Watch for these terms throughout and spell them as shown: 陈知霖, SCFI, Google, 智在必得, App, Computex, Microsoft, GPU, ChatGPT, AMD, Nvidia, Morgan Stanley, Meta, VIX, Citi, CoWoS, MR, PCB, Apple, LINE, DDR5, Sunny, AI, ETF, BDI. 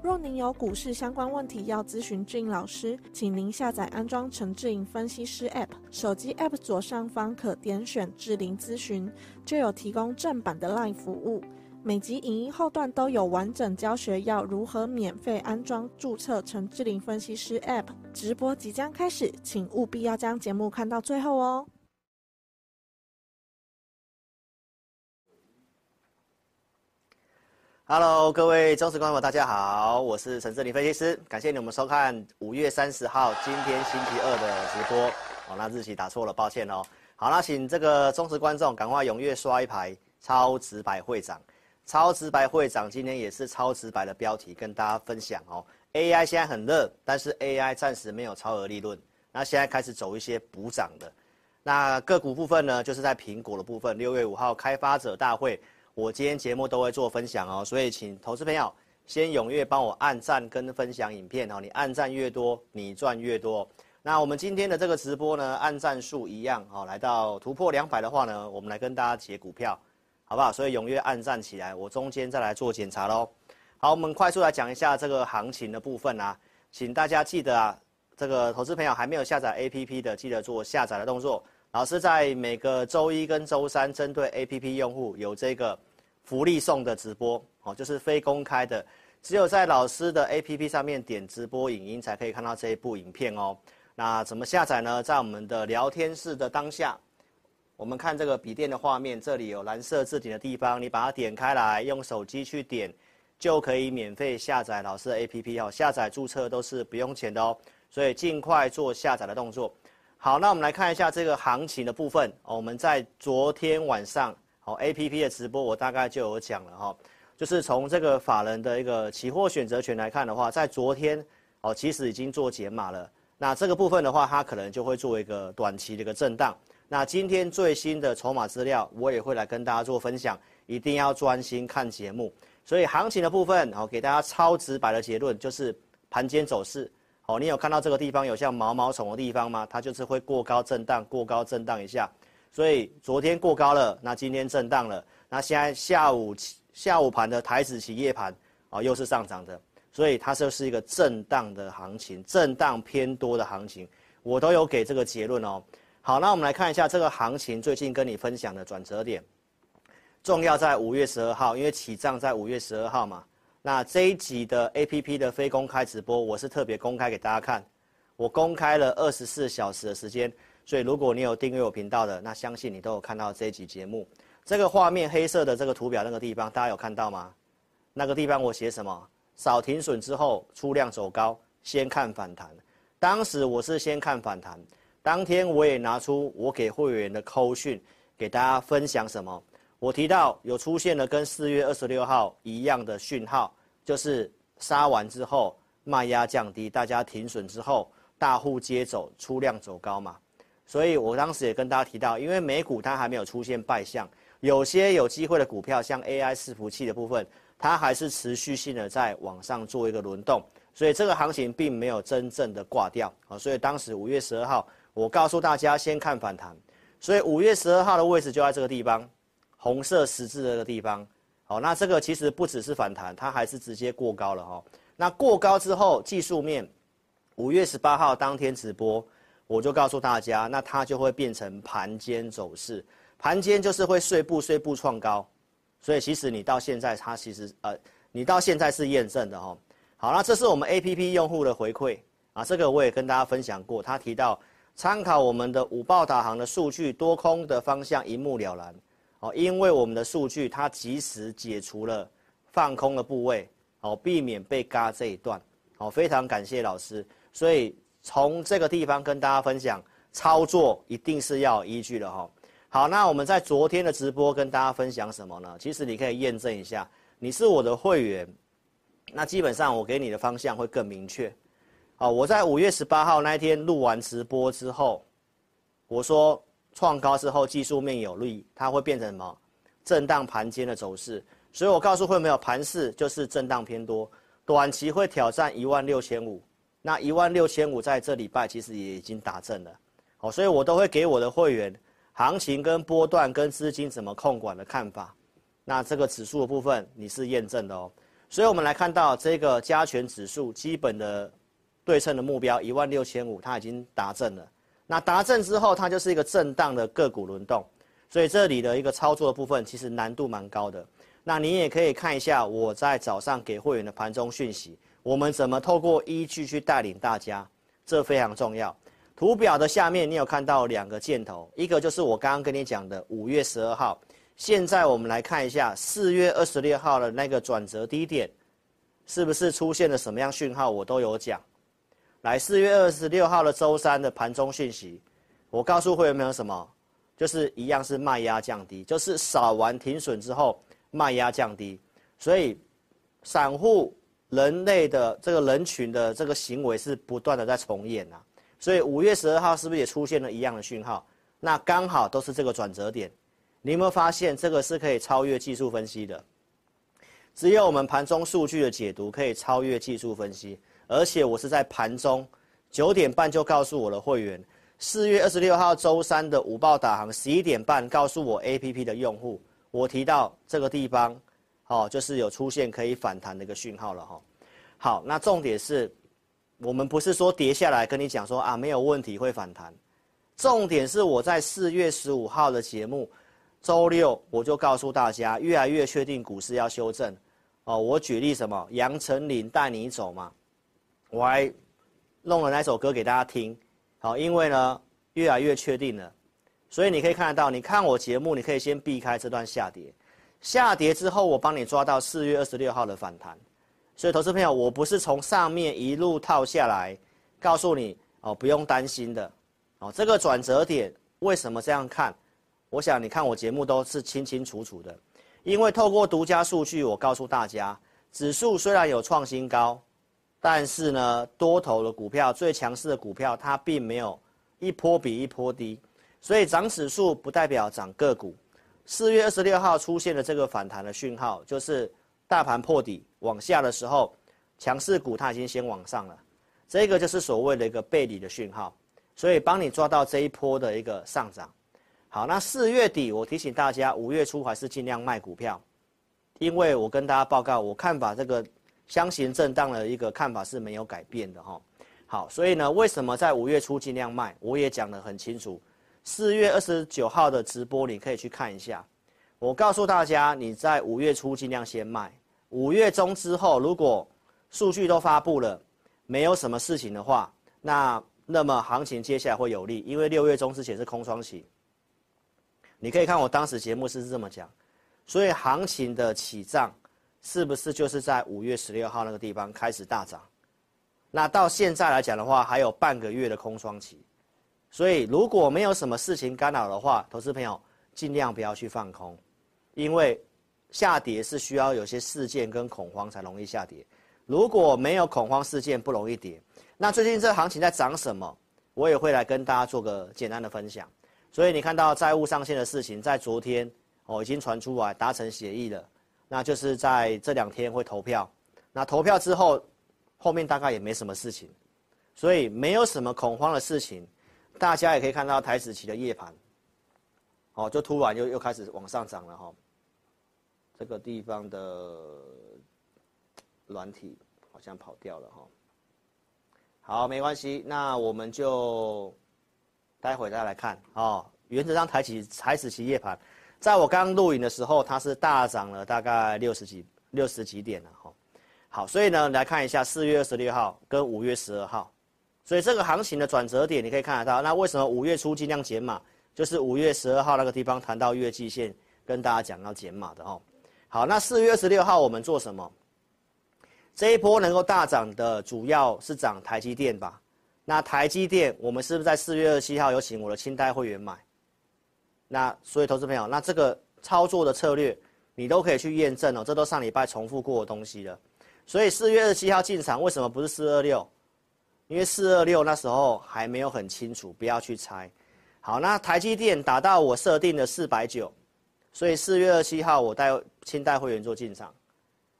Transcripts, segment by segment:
若您有股市相关问题要咨询知颖老师，请您下载安装陈知颖分析师 App， 手机 App 左上方可点选智霖咨询，就有提供正版的 LINE 服务。每集影音后段都有完整教学，要如何免费安装注册陈知霖分析师 App。 直播即将开始，请务必要将节目看到最后哦。Hello， 各位忠实观众朋友，大家好，我是陈知霖分析师，感谢你们收看5月30号今天星期二的直播。哦，那日期打错了，抱歉哦。好，那请这个忠实观众赶快踊跃刷一排超直白会长。超直白会长今天也是超直白的标题跟大家分享哦。AI 现在很热，但是 AI 暂时没有超额利润，那现在开始走一些补涨的。那个股部分呢，就是在苹果的部分，6月5号开发者大会，我今天节目都会做分享哦，所以请投资朋友先踊跃帮我按赞跟分享影片哦，你按赞越多，你赚越多。那我们今天的这个直播呢，按赞数一样哦，来到突破200的话呢，我们来跟大家解股票。好不好？所以踊跃按赞起来，我中间再来做检查咯。好，我们快速来讲一下这个行情的部分啊，请大家记得啊，这个投资朋友还没有下载 APP 的，记得做下载的动作。老师在每个周一跟周三针对 APP 用户有这个福利送的直播哦，就是非公开的，只有在老师的 APP 上面点直播影音才可以看到这一部影片哦。那怎么下载呢？在我们的聊天室的当下，我们看这个笔电的画面，这里有蓝色置顶的地方，你把它点开来，用手机去点，就可以免费下载老师的 APP 哦。下载注册都是不用钱的哦，所以尽快做下载的动作。好，那我们来看一下这个行情的部分哦。我们在昨天晚上哦 APP 的直播，我大概就有讲了哈，就是从这个法人的一个期货选择权来看的话，在昨天哦其实已经做解码了。那这个部分的话，它可能就会做一个短期的一个震荡。那今天最新的筹码资料，我也会来跟大家做分享，一定要专心看节目。所以行情的部分，好，给大家超直白的结论就是盘间走势。好，你有看到这个地方有像毛毛虫的地方吗？它就是会过高震荡，过高震荡一下。所以昨天过高了，那今天震荡了，那现在下午盘的台指期夜盘，啊，又是上涨的，所以它就是一个震荡的行情，震荡偏多的行情，我都有给这个结论哦。好，那我们来看一下这个行情最近跟你分享的转折点，重要在5月12号，因为起涨在5月12号嘛。那这一集的 APP 的非公开直播，我是特别公开给大家看，我公开了24小时的时间，所以如果你有订阅我频道的，那相信你都有看到这一集节目。这个画面黑色的这个图表那个地方，大家有看到吗？那个地方我写什么？扫停损之后出量走高，先看反弹。当时我是先看反弹。当天我也拿出我给会员的扣讯给大家分享什么？我提到有出现了跟4月26号一样的讯号，就是杀完之后卖压降低，大家停损之后大户接走，出量走高嘛。所以我当时也跟大家提到，因为美股它还没有出现败象，有些有机会的股票像 AI 伺服器的部分，它还是持续性的在往上做一个轮动，所以这个行情并没有真正的挂掉。所以当时5月12号我告诉大家先看反弹，所以5月12号的位置就在这个地方，红色十字的这个地方。好，那这个其实不只是反弹，它还是直接过高了哈。那过高之后，技术面5月18号当天直播，我就告诉大家，那它就会变成盘间走势，盘间就是会碎步创高，所以其实你到现在它其实你到现在是验证的哈。好，那这是我们 APP 用户的回馈啊，这个我也跟大家分享过，他提到。参考我们的五报导航的数据，多空的方向一目了然哦，因为我们的数据它及时解除了放空的部位哦，避免被嘎这一段哦，非常感谢老师。所以从这个地方跟大家分享，操作一定是要有依据的哈。好，那我们在昨天的直播跟大家分享什么呢？其实你可以验证一下，你是我的会员，那基本上我给你的方向会更明确。啊，我在5月18号那一天录完直播之后，我说创高之后技术面有利，它会变成什么？震荡盘间的走势。所以我告诉会没有盘势就是震荡偏多，短期会挑战16500。那16500在这礼拜其实也已经打正了，好，所以我都会给我的会员行情跟波段跟资金怎么控管的看法。那这个指数的部分你是验证的哦。所以我们来看到这个加权指数基本的对称的目标16500，它已经达阵了。那达阵之后，它就是一个震荡的个股轮动，所以这里的一个操作的部分其实难度蛮高的。那你也可以看一下我在早上给会员的盘中讯息，我们怎么透过依据去带领大家，这非常重要。图表的下面你有看到两个箭头，一个就是我刚刚跟你讲的5月12号。现在我们来看一下4月26号的那个转折低点，是不是出现了什么样讯号？我都有讲。来，4月26号的周三的盘中讯息，我告诉会员没有什么，就是一样是卖压降低，就是扫完停损之后卖压降低。所以散户人类的这个人群的这个行为是不断的在重演啊。所以5月12号是不是也出现了一样的讯号？那刚好都是这个转折点。你有没有发现这个是可以超越技术分析的？只有我们盘中数据的解读可以超越技术分析，而且我是在盘中9点半就告诉我的会员，4月26号周三的午报打航11点半告诉我 APP 的用户，我提到这个地方，哦，就是有出现可以反弹的一个讯号了哈。好，那重点是，我们不是说跌下来跟你讲说啊没有问题会反弹，重点是我在4月15号的节目。周六我就告诉大家，越来越确定股市要修正，哦，我举例什么杨丞琳带你走嘛，我还弄了那首歌给大家听，好，因为呢越来越确定了，所以你可以看得到，你看我节目，你可以先避开这段下跌，下跌之后我帮你抓到4月26号的反弹，所以投资朋友，我不是从上面一路套下来，告诉你哦不用担心的，哦这个转折点为什么这样看？我想你看我节目都是清清楚楚的，因为透过独家数据，我告诉大家，指数虽然有创新高，但是呢，多头的股票最强势的股票，它并没有一波比一波低，所以涨指数不代表涨个股。4月26号出现的这个反弹的讯号，就是大盘破底往下的时候，强势股它已经先往上了，这个就是所谓的一个背离的讯号，所以帮你抓到这一波的一个上涨。好，那4月底我提醒大家，5月初还是尽量卖股票，因为我跟大家报告，我看法这个箱型震荡的一个看法是没有改变的哈。好，所以呢，为什么在5月初尽量卖，我也讲得很清楚。4月29号的直播你可以去看一下，我告诉大家，你在5月初尽量先卖，5月中之后如果数据都发布了，没有什么事情的话，那么行情接下来会有利，因为6月中之前是空窗期。你可以看我当时节目是这么讲，所以行情的起涨是不是就是在5月16号那个地方开始大涨？那到现在来讲的话，还有半个月的空窗期，所以如果没有什么事情干扰的话，投资朋友尽量不要去放空，因为下跌是需要有些事件跟恐慌才容易下跌，如果没有恐慌事件不容易跌。那最近这行情在涨什么，我也会来跟大家做个简单的分享。所以你看到债务上限的事情，在昨天哦已经传出来达成协议了，那就是在这2天会投票。那投票之后，后面大概也没什么事情，所以没有什么恐慌的事情。大家也可以看到台指期的夜盘，哦就突然又开始往上涨了哈。这个地方的软体好像跑掉了哈。好，没关系，那我们就。待会再来看哦。原则上台指期夜盘，在我刚录影的时候，它是大涨了大概六十几点了哈。好，所以呢来看一下4月26号跟5月12号，所以这个行情的转折点你可以看得到。那为什么5月初尽量减码？就是5月12号那个地方谈到月季线，跟大家讲到减码的哦。好，那4月26号我们做什么？这一波能够大涨的主要是涨台积电吧。那台积电，我们是不是在4月27号有请我的清代会员买？那所以投资朋友，那这个操作的策略你都可以去验证哦，这都上礼拜重复过的东西了。所以4月27号进场，为什么不是426？因为426那时候还没有很清楚，不要去猜。好，那台积电打到我设定的490，所以4月27号我带清代会员做进场，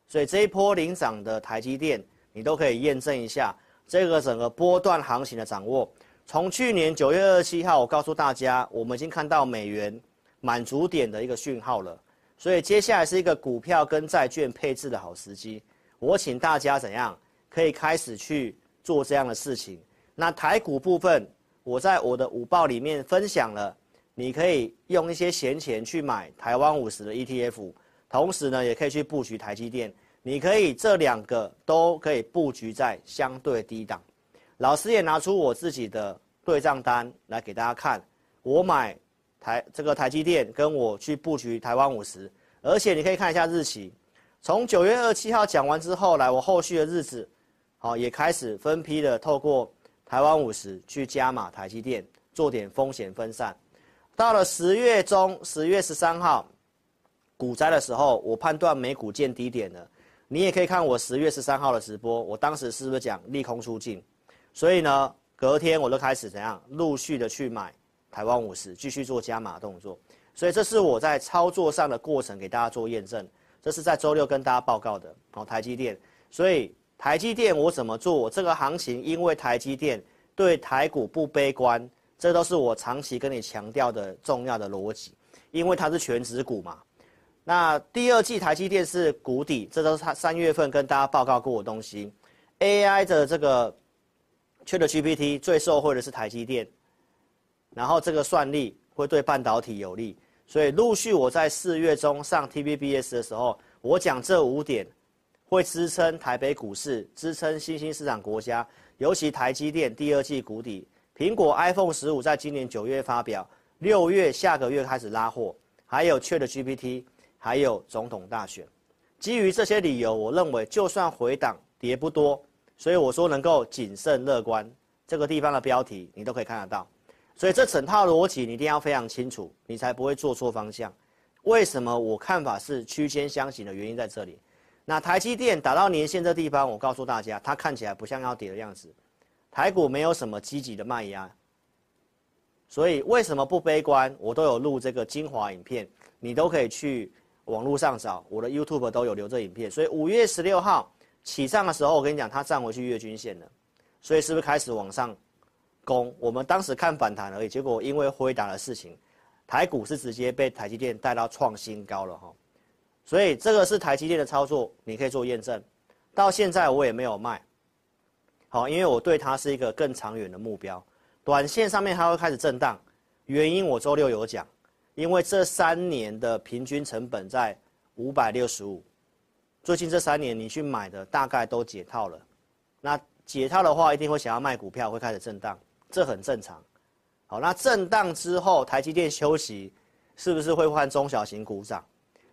所以这一波领涨的台积电，你都可以验证一下这个整个波段行情的掌握。从去年9月27号，我告诉大家，我们已经看到美元满足点的一个讯号了，所以接下来是一个股票跟债券配置的好时机。我请大家怎样可以开始去做这样的事情。那台股部分，我在我的午报里面分享了，你可以用一些闲钱去买台湾50的 ETF， 同时呢，也可以去布局台积电。你可以这两个都可以布局在相对低档。老师也拿出我自己的对账单来给大家看，我买这个台积电跟我去布局台湾50，而且你可以看一下日期，从9月27号讲完之后来，我后续的日子。好，也开始分批的透过台湾50去加码台积电，做点风险分散。到了10月中，10月13号股灾的时候，我判断美股见低点了。你也可以看我10月13号的直播，我当时是不是讲利空出尽？所以呢，隔天我就开始怎样陆续的去买台湾50，继续做加码动作。所以这是我在操作上的过程给大家做验证，这是在周六跟大家报告的。好，台积电，所以。台积电我怎么做？我这个行情，因为台积电对台股不悲观，这都是我长期跟你强调的重要的逻辑。因为它是全指股嘛，那第二季台积电是谷底，这都是它3月份跟大家报告过的东西。AI 的这个 ChatGPT 最受惠的是台积电，然后这个算力会对半导体有利，所以陆续我在4月中上 TVBS 的时候，我讲这5点。会支撑台北股市，支撑新兴市场国家，尤其台积电第二季谷底。苹果 iPhone 15在今年9月发表，6月下个月开始拉货，还有 ChatGPT， 还有总统大选。基于这些理由，我认为就算回档跌不多，所以我说能够谨慎乐观。这个地方的标题你都可以看得到，所以这整套逻辑你一定要非常清楚，你才不会做错方向。为什么我看法是区间相近的原因在这里。那台积电打到年线这地方，我告诉大家，它看起来不像要跌的样子，台股没有什么积极的卖压，所以为什么不悲观？我都有录这个精华影片，你都可以去网络上找，我的 YouTube 都有留这影片。所以5月16号起涨的时候，我跟你讲，它站回去月均线了，所以是不是开始往上攻？我们当时看反弹而已，结果因为辉达的事情，台股是直接被台积电带到创新高了哈。所以这个是台积电的操作，你可以做验证。到现在我也没有卖，好，因为我对它是一个更长远的目标。短线上面它会开始震荡，原因我周六有讲，因为这3年的平均成本在565，最近这3年你去买的大概都解套了，那解套的话一定会想要卖股票，会开始震荡，这很正常。好，那震荡之后台积电休息，是不是会换中小型股涨？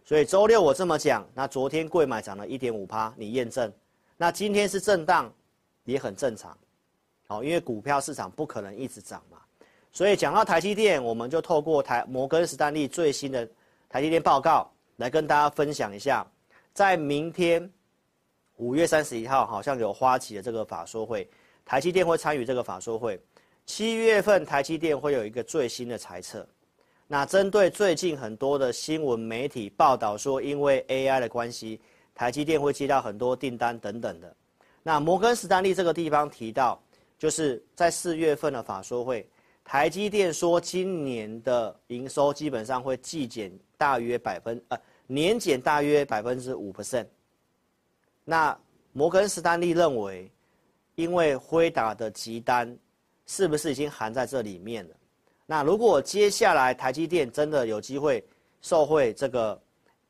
所以周六我这么讲，那昨天贵买涨了 1.5%， 你验证。那今天是震荡，也很正常，好，因为股票市场不可能一直涨嘛。所以讲到台积电，我们就透过摩根士丹利最新的台积电报告来跟大家分享一下。在明天5月31号好像有花旗的这个法说会，台积电会参与这个法说会。7月份台积电会有一个最新的财测。那针对最近很多的新闻媒体报道说，因为 AI 的关系，台积电会接到很多订单等等的。那摩根士丹利这个地方提到，就是在4月份的法说会，台积电说今年的营收基本上会年减大约5%。那摩根士丹利认为，因为辉达的集单是不是已经含在这里面了？那如果接下来台积电真的有机会受惠这个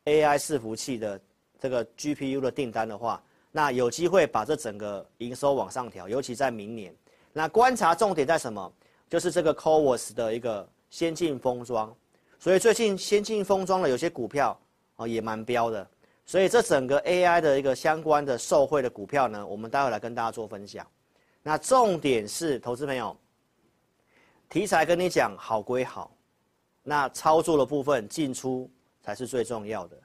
AI 伺服器的这个 GPU 的订单的话，那有机会把这整个营收往上调，尤其在明年。那观察重点在什么？就是这个 CoWoS 的一个先进封装，所以最近先进封装的有些股票也蛮标的，所以这整个 AI 的一个相关的受惠的股票呢，我们待会来跟大家做分享。那重点是投资朋友。题材跟你讲好归好，那操作的部分进出才是最重要的。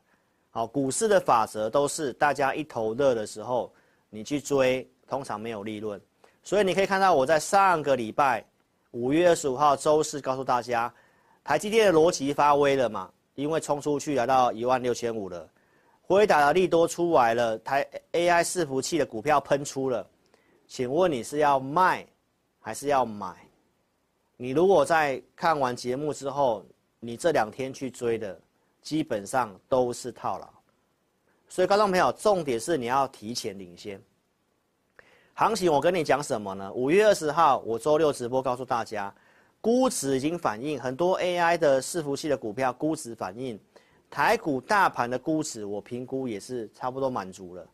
好，股市的法则都是大家一头热的时候，你去追，通常没有利润。所以你可以看到我在上个礼拜5月25号周四告诉大家，台积电的逻辑发威了嘛，因为冲出去来到16500了，辉达的利多出来了，台 AI 伺服器的股票喷出了，请问你是要卖还是要买？你如果在看完节目之后，你这两天去追的，基本上都是套牢。所以，观众朋友，重点是你要提前领先。行情我跟你讲什么呢？5月20号我周六直播告诉大家，估值已经反映很多 AI 的伺服器的股票估值反映，台股大盘的估值我评估也是差不多满足了。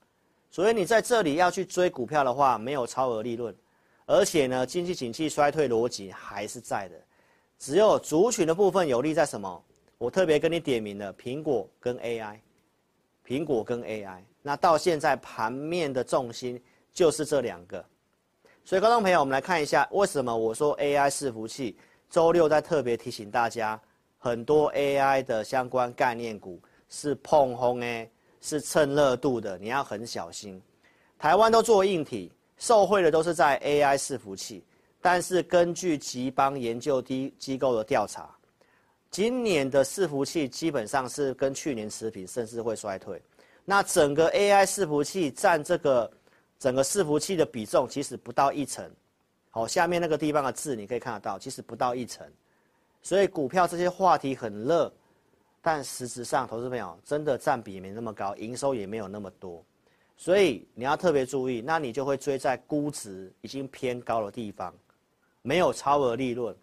所以你在这里要去追股票的话，没有超额利润，而且呢，经济景气衰退逻辑还是在的。只有族群的部分有利在什么？我特别跟你点名了，苹果跟 AI。苹果跟 AI， 那到现在盘面的重心就是这两个，所以观众朋友，我们来看一下为什么我说 AI 伺服器，周六在特别提醒大家，很多 AI 的相关概念股是碰轰哎，是趁热度的，你要很小心。台湾都做硬体，受惠的都是在 AI 伺服器，但是根据集邦研究机构的调查。今年的伺服器基本上是跟去年持平，甚至会衰退。那整个 AI 伺服器占这个整个伺服器的比重，其实不到1%。好，下面那个地方的字你可以看得到，其实不到1%。所以股票这些话题很热，但实质上，投资朋友真的占比没那么高，营收也没有那么多，所以你要特别注意，那你就会追在估值已经偏高的地方，没有超额利润。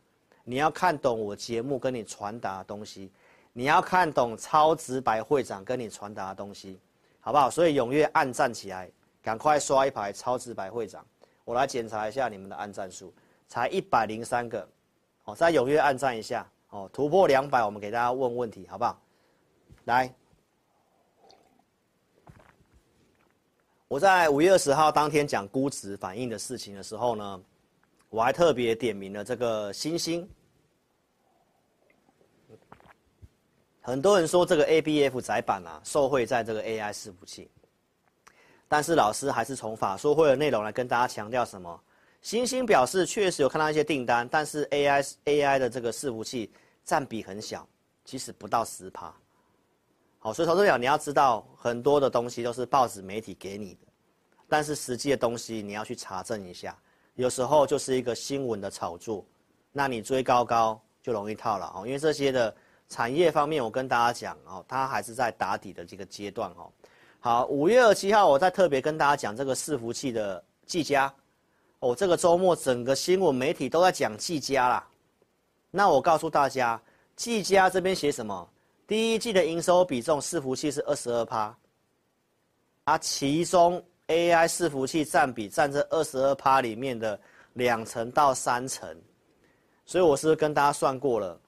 你要看懂我节目跟你传达的东西，你要看懂超直白会长跟你传达的东西，好不好？所以踊跃按赞起来，赶快刷一排超直白会长。我来检查一下你们的按赞数，才103个，哦，再踊跃按赞一下哦，突破200，我们给大家问问题，好不好？来，我在5月20号当天讲估值反应的事情的时候呢。我还特别点名了这个星星，很多人说这个 ABF 载板啊，受惠在这个 AI 伺服器，但是老师还是从法说会的内容来跟大家强调什么？星星表示确实有看到一些订单，但是 AI 的这个伺服器占比很小，其实不到10%。好，所以投资者你要知道，很多的东西都是报纸媒体给你的，但是实际的东西你要去查证一下。有时候就是一个新闻的炒作，那你追高就容易套牢哦。因为这些的产业方面，我跟大家讲哦，它还是在打底的这个阶段哦。好，5月27号我再特别跟大家讲这个伺服器的技嘉哦，这个周末整个新闻媒体都在讲技嘉啦。那我告诉大家，技嘉这边写什么？第一季的营收比重伺服器是22%，啊，其中。AI 伺服器占比占这22%里面的20%到30%，所以我是跟大家算过了，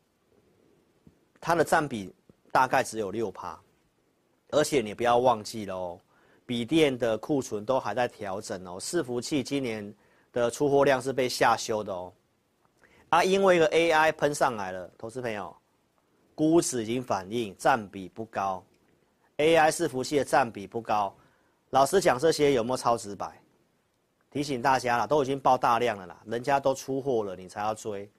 它的占比大概只有6%，而且你不要忘记了哦，笔电的库存都还在调整哦，伺服器今年的出货量是被下修的哦，啊，因为一个 AI 喷上来了，投资朋友，估值已经反映占比不高 ，AI 伺服器的占比不高。老师讲这些有没有超直白？提醒大家啦，都已经爆大量了啦，人家都出货了，你才要追，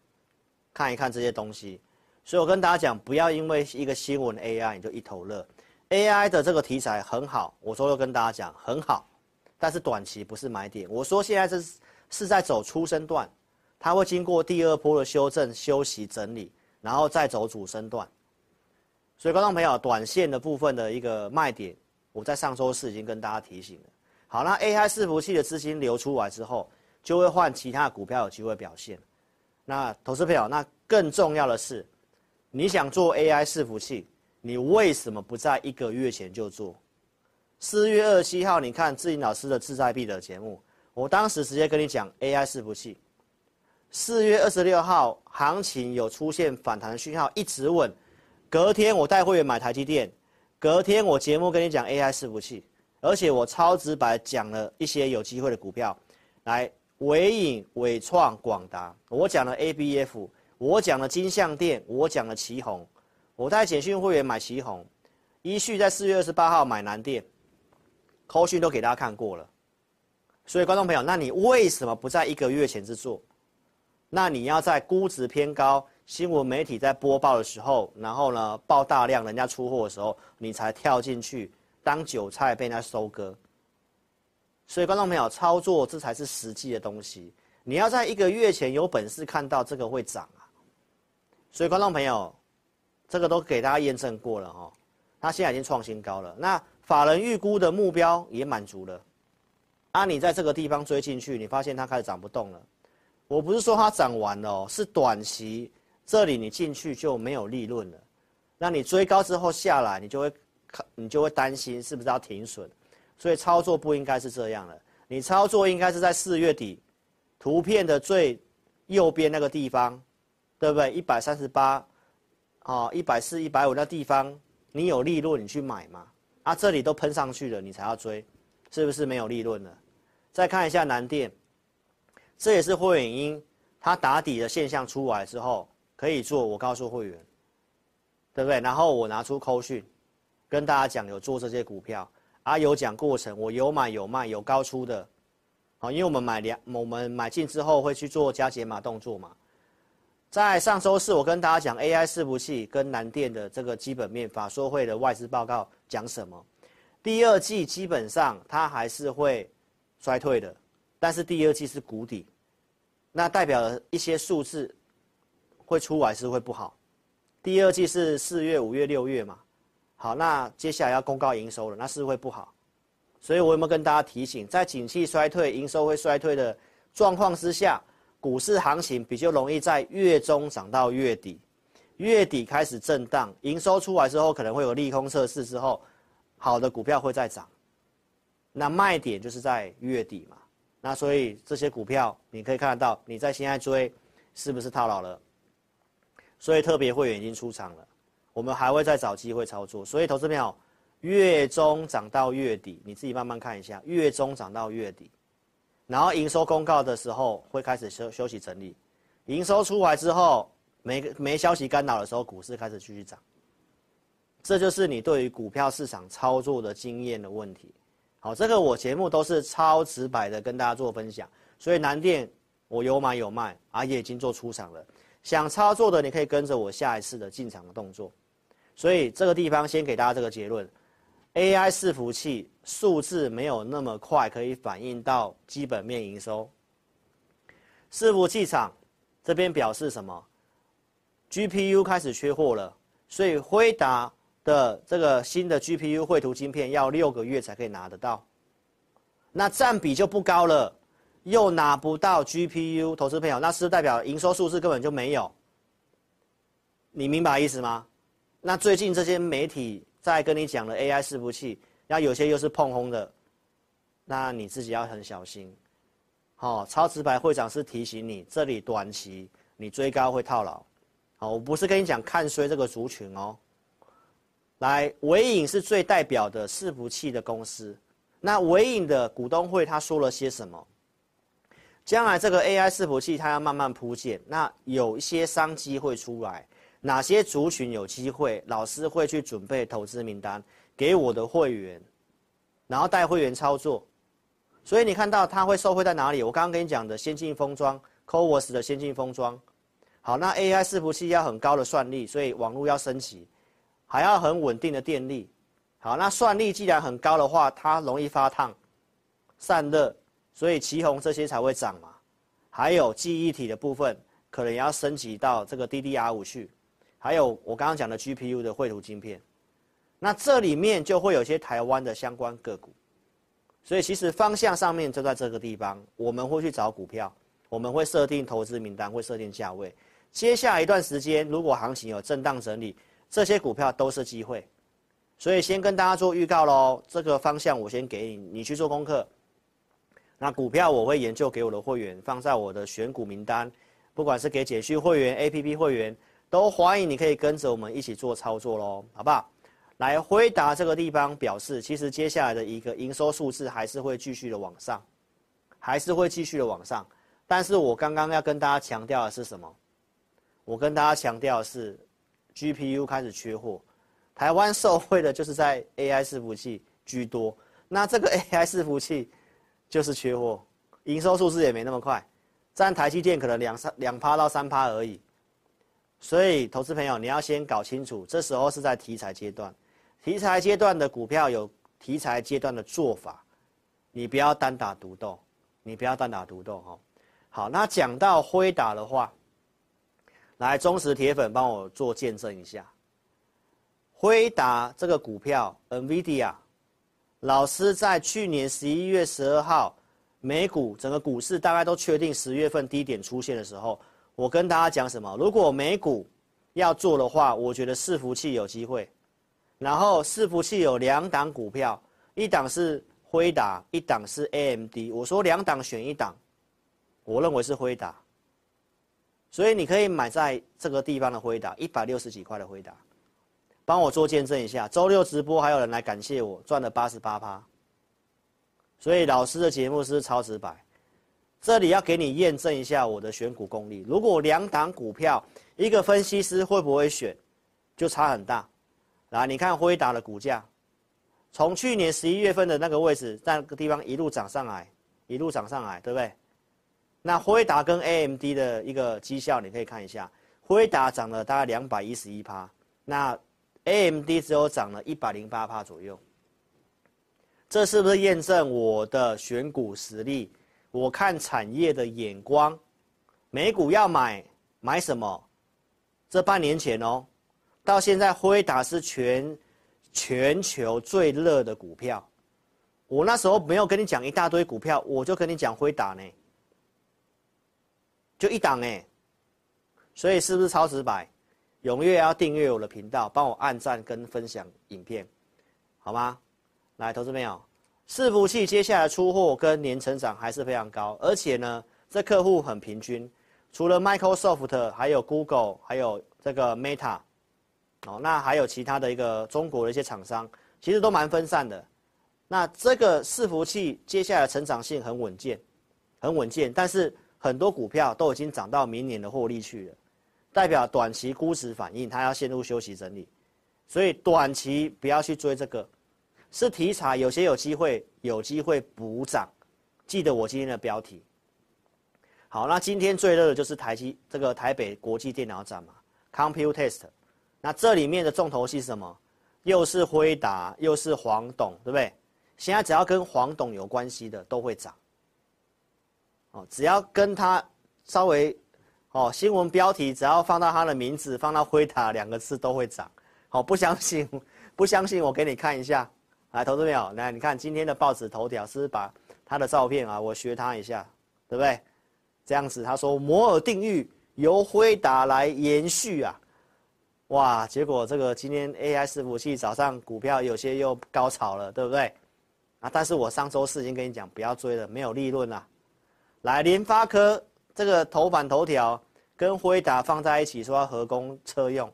看一看这些东西。所以我跟大家讲，不要因为一个新闻 AI 你就一头热。AI 的这个题材很好，我说都跟大家讲很好，但是短期不是买点。我说现在这是在走初升段，它会经过第二波的修正、休息、整理，然后再走主升段。所以观众朋友，短线的部分的一个卖点。我在上周四已经跟大家提醒了。好，那 AI 伺服器的资金流出来之后，就会换其他股票有机会表现。那投资朋友，那更重要的是，你想做 AI 伺服器，你为什么不在1个月前就做？4月27号，你看志颖老师的志在必得节目，我当时直接跟你讲 AI 伺服器。4月26号，行情有出现反弹讯号，一直稳。隔天我带会员买台积电。隔天我节目跟你讲 AI 伺服器，而且我超直白讲了一些有机会的股票，来伟影、伟创、广达，我讲了 ABF， 我讲了金像电，我讲了奇宏，我带简讯会员买奇宏，依序在4月28号买南电，扣讯都给大家看过了，所以观众朋友，那你为什么不在1个月前制作？那你要在估值偏高、新闻媒体在播报的时候，然后呢爆大量人家出货的时候，你才跳进去当韭菜被人家收割。所以观众朋友，操作这才是实际的东西。你要在1个月前有本事看到这个会涨啊。所以观众朋友，这个都给大家验证过了哦，它现在已经创新高了。那法人预估的目标也满足了。 啊，你在这个地方追进去，你发现它开始涨不动了。我不是说它涨完了哦，是短期这里你进去就没有利润了。那你追高之后下来，你就会担心是不是要停损，所以操作不应该是这样的。你操作应该是在4月底，图片的最右边那个地方，对不对？138，哦，140、150那地方，你有利润你去买嘛。啊，这里都喷上去了，你才要追，是不是没有利润了？ 再看一下南电，这也是会员因它打底的现象出来之后可以做。我告诉会员，对不对？然后我拿出扣讯，跟大家讲有做这些股票，啊有讲过程，我有买有卖有高出的，好，因为我们买进之后会去做加解码动作嘛。在上周四我跟大家讲 AI 伺服器跟南电的这个基本面法说会的外资报告讲什么，第2季基本上它还是会 衰退的，但是第2季是谷底，那代表了一些数字会出来是会不好。第2季是4月、5月、6月嘛，好，那接下来要公告营收了，那是会不好。所以我有没有跟大家提醒，在景气衰退、营收会衰退的状况之下，股市行情比较容易在月中涨到月底，月底开始震荡，营收出来之后可能会有利空测试之后，好的股票会再涨。 那卖点就是在月底嘛，那所以这些股票你可以看得到，你在现在追是不是套牢了？所以特别会员已经出场了，我们还会再找机会操作。所以投资朋友，月中涨到月底，你自己慢慢看一下，月中涨到月底，然后营收公告的时候会开始休息整理，营收出来之后没消息干扰的时候，股市开始继续涨，这就是你对于股票市场操作的经验的问题。 好，这个我节目都是超直白的跟大家做分享，所以南电我有买有卖，啊也已经做出场了。想操作的你可以跟着我下一次的进场的动作。所以这个地方先给大家这个结论 ：AI 伺服器数字没有那么快可以反映到基本面营收。伺服器厂这边表示什么 ？GPU 开始缺货了，所以辉达 的这个新的 GPU 绘图晶片要6个月才可以拿得到，那占比就不高了，又拿不到 GPU， 投资朋友，那是代表营收数字根本就没有，你明白意思吗？那最近这些媒体在跟你讲的 AI 伺服器，那有些又是碰轰的，那你自己要很小心。好，超直白会长是提醒你，这里短期你追高会套牢。好，我不是跟你讲看衰这个族群哦。 来，微影是最代表的伺服器的公司。那微影的股东会他说了些什么？将来这个 AI 伺服器它要慢慢铺建，那有一些商机会出来，哪些族群有机会？老师会去准备投资名单给我的会员，然后带会员操作。所以你看到它会受惠在哪里？我刚刚跟你讲的先进封装 ，CoWoS 的先进封装。好，那 AI 伺服器要很高的算力，所以网络要升级。 还要很稳定的电力，好，那算力既然很高的话，它容易发烫、散热，所以奇鋐这些才会涨嘛。还有记忆体的部分，可能也要升级到这个 DDR5 去，还有我刚刚讲的 GPU 的绘图晶片，那这里面就会有些台湾的相关个股，所以其实方向上面就在这个地方，我们会去找股票，我们会设定投资名单，会设定价位。接下来一段时间，如果行情有震荡整理， 这些股票都是机会，所以先跟大家做预告喽。这个方向我先给你，你去做功课。那股票我会研究给我的会员，放在我的选股名单，不管是给简讯会员、APP 会员，都欢迎你可以跟着我们一起做操作喽，好不好？来，辉达这个地方表示，其实接下来的一个营收数字还是会继续的往上，还是会继续的往上。但是我刚刚要跟大家强调的是什么？我跟大家强调的是 GPU 开始缺货，台湾受惠的就是在 AI 伺服器居多。那这个 AI 伺服器就是缺货，营收数字也没那么快，占台积电可能2%到3% 而已。所以，投资朋友你要先搞清楚，这时候是在题材阶段，题材阶段的股票有题材阶段的做法，你不要单打独斗，哦。好，那讲到辉达的话，来忠实铁粉帮我做见证一下，辉达这个股票 ，NVIDIA。 老师在去年11月12号，美股整个股市大概都确定10月份低点出现的时候，我跟大家讲什么？如果美股要做的话，我觉得伺服器有机会。然后伺服器有2档股票，一档是辉达，一档是 AMD。我说2档选一档，我认为是辉达。所以你可以买在这个地方的辉达，160几块的辉达。帮我做见证一下，周六直播还有人来感谢我，赚了88%。所以老师的节目是超直白，这里要给你验证一下我的选股功力。如果2档股票，一个分析师会不会选，就差很大。来，你看辉达的股价，从去年11月份的那个位置，那个地方一路涨上来，对不对？那辉达跟 AMD 的一个绩效，你可以看一下，辉达涨了大概211%，那 AMD 只有涨了108%左右，这是不是验证我的选股实力？我看产业的眼光，美股要买什么？这半年前哦，到现在辉达是全球最热的股票。我那时候没有跟你讲一大堆股票，我就跟你讲辉达呢，就1档哎，所以是不是超直白？踊跃要订阅我的频道，帮我按赞跟分享影片，好吗？来，投资朋友，伺服器接下来出货跟年成长还是非常高，而且呢，这客户很平均，除了 Microsoft 还有 Google 还有这个 Meta， 哦，那还有其他的一个中国的一些厂商，其实都蛮分散的。那这个伺服器接下来的成长性很稳健，但是很多股票都已经涨到明年的获利去了。代表短期估值反应，它要陷入休息整理，所以短期不要去追这个，是题材，有些有机会，补涨。记得我今天的标题。好，那今天最热的就是台北国际电脑展嘛 ，Computex。那这里面的重头戏是什么？又是辉达，又是黄董，对不对？现在只要跟黄董有关系的都会涨。哦，只要跟他稍微。哦，新闻标题只要放到他的名字，放到辉达2个字都会涨。好，不相信我给你看一下。来，投资朋友，来你看今天的报纸头条，是不是把他的照片啊，我学他一下，对不对？这样子他说摩尔定律由辉达来延续啊，哇，结果这个今天 AI 伺服器早上股票有些又高潮了，对不对？啊，但是我上周四已经跟你讲不要追了，没有利润啦。来，联发科这个头版头条。跟辉达放在一起，说要合工车用，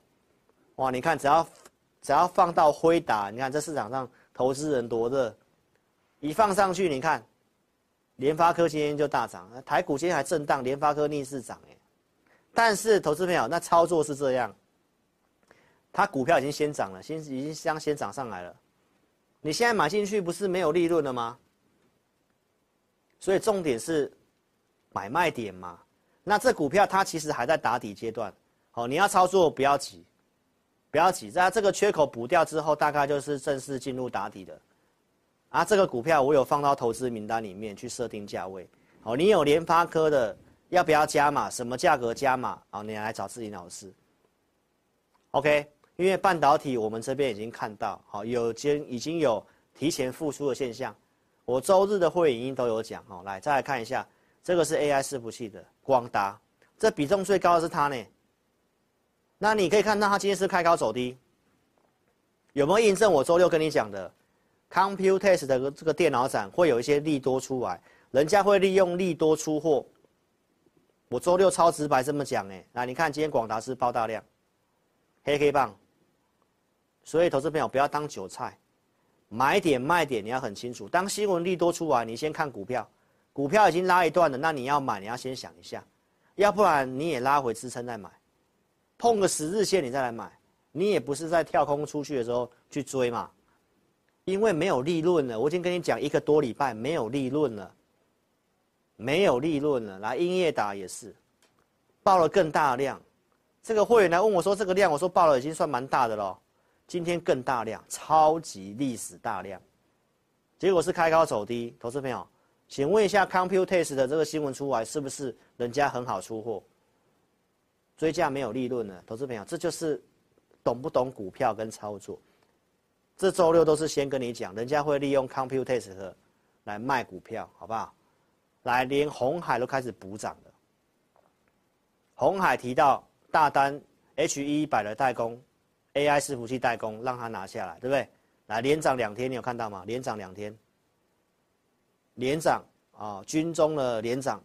哇！你看，只要放到辉达，你看这市场上投资人多热，一放上去，你看，联发科今天就大涨，台股今天还震荡，联发科逆势涨哎。但是投资朋友，那操作是这样，它股票已经先涨了，已经先涨上来了，你现在买进去不是没有利润了吗？所以重点是买卖点嘛。那这股票它其实还在打底阶段，好，你要操作不要急，在这个缺口补掉之后，大概就是正式进入打底的。啊，这个股票我有放到投资名单里面去设定价位，好，你有联发科的要不要加码？什么价格加码？好，你来找志霖老师。OK， 因为半导体我们这边已经看到，好，已经有提前复苏的现象，我周日的会影音都有讲，好，来再来看一下。这个是 AI 伺服器的光达，这比重最高的是它呢。那你可以看到它今天是开高走低，有没有印证我周六跟你讲的 ？Computex 的这个电脑展会有一些利多出来，人家会利用利多出货。我周六超直白这么讲哎，来你看今天广达是爆大量，黑 K 棒，所以投资朋友不要当韭菜，买点卖点你要很清楚。当新闻利多出来，你先看股票。股票已经拉一段了，那你要买，你要先想一下，要不然你也拉回支撑再买，碰个10日线你再来买，你也不是在跳空出去的时候去追嘛，因为没有利润了。我已经跟你讲1个多礼拜没有利润了，没有利润了。来，英业达也是，爆了更大量。这个会员来问我说，这个量，我说爆了已经算蛮大的咯，今天更大量，超级历史大量。结果是开高走低，投资朋友，请问一下 Computex 的这个新闻出来，是不是人家很好出货？追价没有利润了，投资朋友，这就是懂不懂股票跟操作。这周六都是先跟你讲，人家会利用 Computex 来卖股票，好不好？来，连鸿海都开始补涨了。鸿海提到大单 H100 的代工 ，AI 伺服器代工，让他拿下来，对不对？来，连涨2天，你有看到吗？连涨2天，连涨啊、军中的连涨，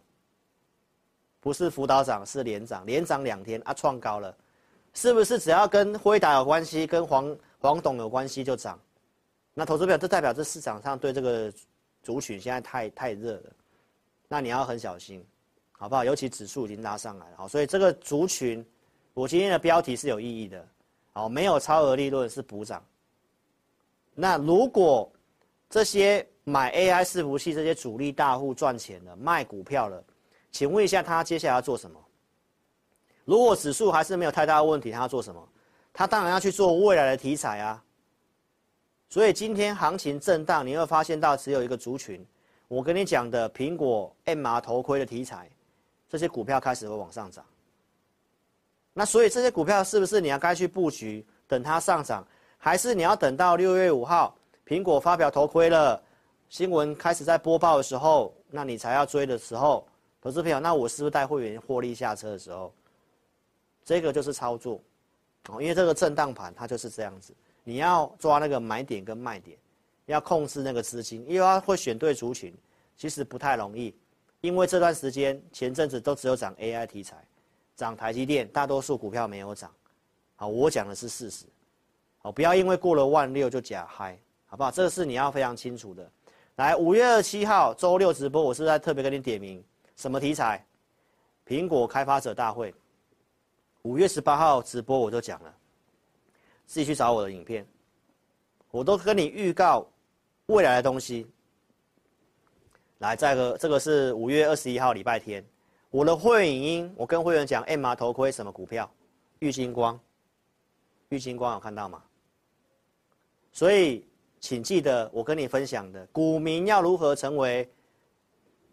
不是辅导涨，是连涨，连涨2天啊，创高了，是不是？只要跟辉达有关系，跟黄董有关系就涨，那投资表这代表这市场上对这个族群现在太热了，那你要很小心，好不好？尤其指数已经拉上来了，好，所以这个族群，我今天的标题是有意义的，好，没有超额利润是补涨。那如果这些买 AI 伺服器这些主力大户赚钱了，卖股票了，请问一下他接下来要做什么？如果指数还是没有太大的问题，他要做什么？他当然要去做未来的题材啊，所以今天行情震荡，你会发现到只有一个族群，我跟你讲的苹果 MR 头盔的题材，这些股票开始会往上涨。那所以这些股票是不是你要该去布局，等它上涨，还是你要等到6月5号苹果发表头盔了，新闻开始在播报的时候，那你才要追的时候，投资朋友，那我是不是带会员获利下车的时候？这个就是操作。因为这个震荡盘它就是这样子，你要抓那个买点跟卖点，要控制那个资金，因为它会选对族群，其实不太容易。因为这段时间前阵子都只有涨 AI 题材，涨台积电，大多数股票没有涨。好，我讲的是事实。好，不要因为过了16000就假嗨，好不好？这个是你要非常清楚的。来，5月27号周六直播，我是在特别跟你点名什么题材？苹果开发者大会。5月18号直播我就讲了，自己去找我的影片，我都跟你预告未来的东西。来，这个是5月21号礼拜天，我的会员影音，我跟会员讲 MR 头盔什么股票，玉晶光，玉晶光有看到吗？所以请记得我跟你分享的，股民要如何成为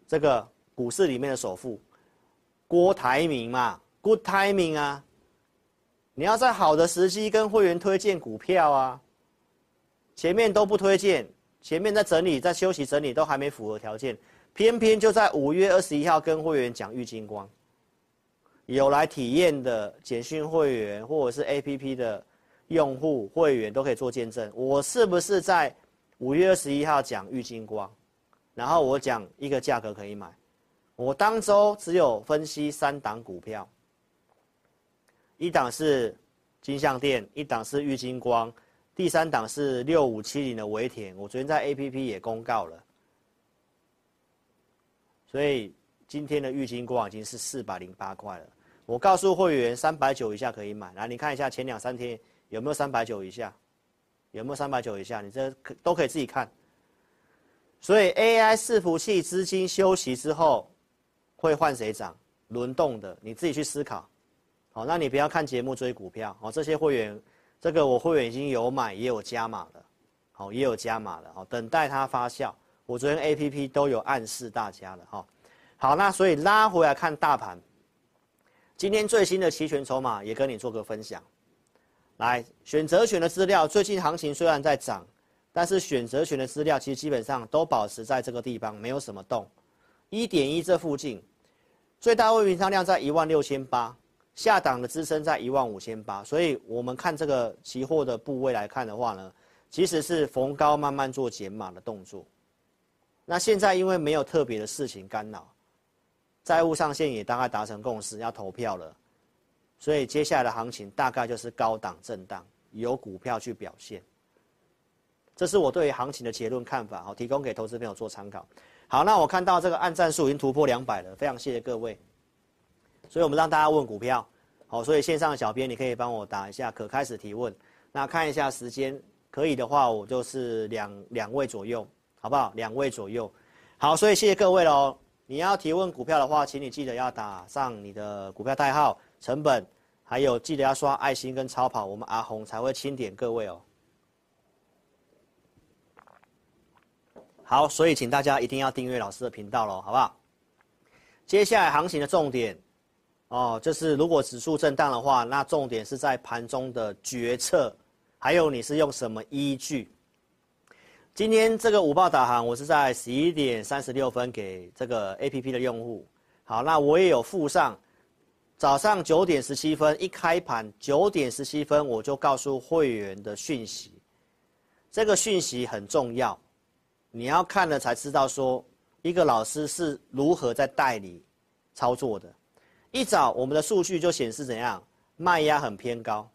这个股市里面的首富，郭台铭嘛。Good timing 啊，你要在好的时机跟会员推荐股票啊，前面都不推荐，前面在整理、在休息整理都还没符合条件，偏偏就在5月21号跟会员讲玉金光，有来体验的简讯会员或者是 APP 的用户会员都可以做见证，我是不是在5月21号讲玉金光，然后我讲一个价格可以买，我当周只有分析3档股票。一档是金像电，一档是玉晶光，第三档是6570的微田，我昨天在 APP 也公告了。所以今天的玉晶光已经是408块了。我告诉会员390以下可以买，来你看一下前2、3天有没有390以下，有没有390以下，你这都可以自己看。所以 AI 伺服器资金休息之后会换谁涨，轮动的，你自己去思考。好，那你不要看节目追股票。好，这些会员，这个我会员已经有买，也有加码了，好，也有加码了，好，等待它发酵。我昨天 APP 都有暗示大家了，哈。好，那所以拉回来看大盘，今天最新的期权筹码也跟你做个分享。来，选择权的资料，最近行情虽然在涨，但是选择权的资料其实基本上都保持在这个地方，没有什么动。1.1 这附近，最大未平仓量在16800。下档的支撑在15800，所以我们看这个期货的部位来看的话呢，其实是逢高慢慢做减码的动作。那现在因为没有特别的事情干扰，债务上限也大概达成共识，要投票了，所以接下来的行情大概就是高档震荡，由股票去表现。这是我对于行情的结论看法，好，提供给投资朋友做参考。好，那我看到这个按赞数已经突破200了，非常谢谢各位。所以我们让大家问股票，好，所以线上的小编你可以帮我打一下可开始提问，那看一下时间，可以的话我就是两位左右，好不好？2位左右，好，所以谢谢各位喽。你要提问股票的话，请你记得要打上你的股票代号、成本，还有记得要刷爱心跟超跑，我们阿宏才会清点各位哦。好，所以请大家一定要订阅老师的频道喽，好不好？接下来行情的重点，就是如果指数震荡的话，那重点是在盘中的决策，还有你是用什么依据。今天这个午报导航，我是在11:36给这个 APP 的用户。好，那我也有附上，早上9:17一开盘9:17我就告诉会员的讯息，这个讯息很重要。你要看了才知道说一个老师是如何在带你操作的。一早我们的数据就显示怎样，卖压很偏高，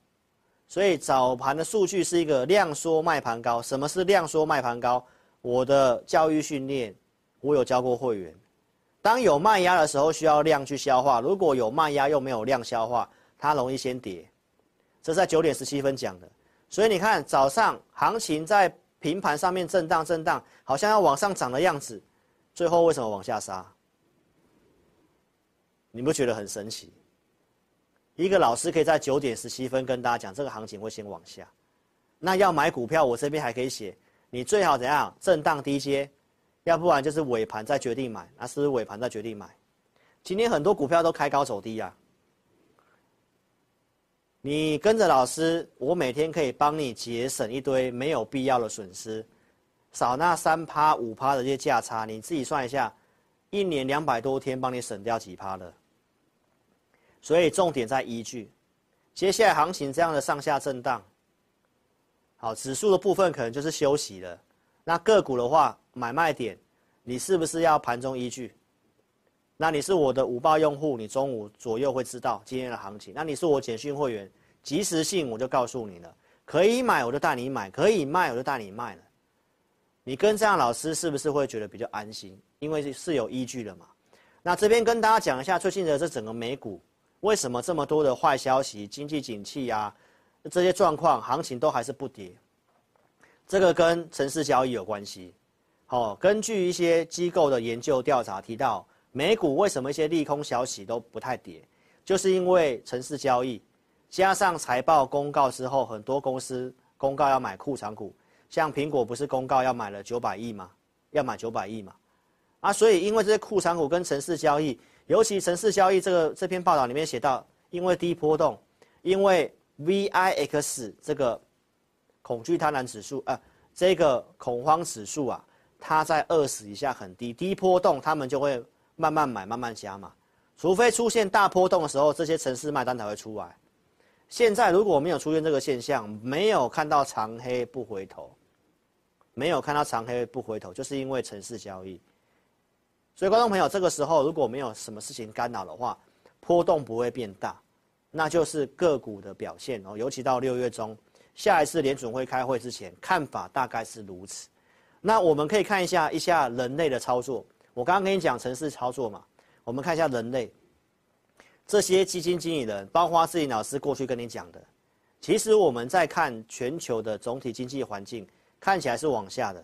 所以早盘的数据是一个量缩卖盘高。什么是量缩卖盘高？我的教育训练我有教过会员，当有卖压的时候需要量去消化，如果有卖压又没有量消化，它容易先跌。这是在9:17讲的。所以你看早上行情在平盘上面震荡，好像要往上涨的样子，最后为什么往下杀？你不觉得很神奇？一个老师可以在9:17跟大家讲这个行情会先往下。那要买股票，我这边还可以写，你最好怎样震荡低接，要不然就是尾盘再决定买。那是不是尾盘再决定买？今天很多股票都开高走低啊。你跟着老师，我每天可以帮你节省一堆没有必要的损失，少那 3% 5% 的这些价差，你自己算一下，一年200多天帮你省掉几%了。所以重点在依据。接下来行情这样的上下震荡，好，指数的部分可能就是休息了。那个股的话，买卖点你是不是要盘中依据？那你是我的午报用户，你中午左右会知道今天的行情。那你是我简讯会员，及时性我就告诉你了，可以买我就带你买，可以卖我就带你卖了。你跟这样老师是不是会觉得比较安心？因为是有依据的嘛。那这边跟大家讲一下最近的这整个美股，为什么这么多的坏消息、经济景气啊这些状况，行情都还是不跌？这个跟程式交易有关系。好，根据一些机构的研究调查提到，美股为什么一些利空消息都不太跌，就是因为程式交易加上财报公告之后，很多公司公告要买库藏股，像苹果不是公告要买了900亿吗？要买900亿嘛，所以因为这些库藏股跟程式交易，尤其程式交易这篇报道里面写到，因为低波动，因为 VIX 这个恐惧贪婪指数这个恐慌指数啊，它在20以下很低，低波动他们就会慢慢买慢慢加嘛，除非出现大波动的时候，这些程式卖单才会出来。现在如果没有出现这个现象，没有看到长黑不回头，没有看到长黑不回头，就是因为程式交易。所以观众朋友，这个时候如果没有什么事情干扰的话，波动不会变大，那就是个股的表现哦。尤其到6月中，下一次联准会开会之前，看法大概是如此。那我们可以看一下人类的操作。我刚刚跟你讲程式操作嘛，我们看一下人类，这些基金经理人，包括志颖老师过去跟你讲的，其实我们在看全球的总体经济环境，看起来是往下的，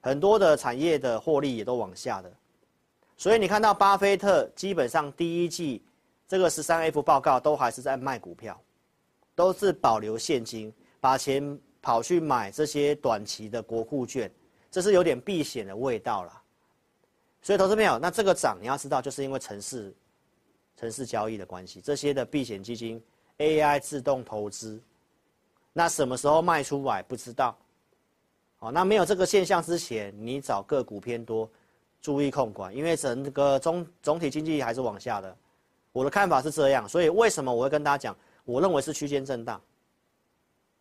很多的产业的获利也都往下的，所以你看到巴菲特基本上第一季这个 13F 报告都还是在卖股票，都是保留现金，把钱跑去买这些短期的国库券，这是有点避险的味道啦。所以投资朋友，那这个涨你要知道，就是因为程式交易的关系，这些的避险基金 AI 自动投资，那什么时候卖出来不知道，那没有这个现象之前，你找个股偏多，注意控管，因为整个总体经济还是往下的。我的看法是这样，所以为什么我会跟大家讲，我认为是区间震荡。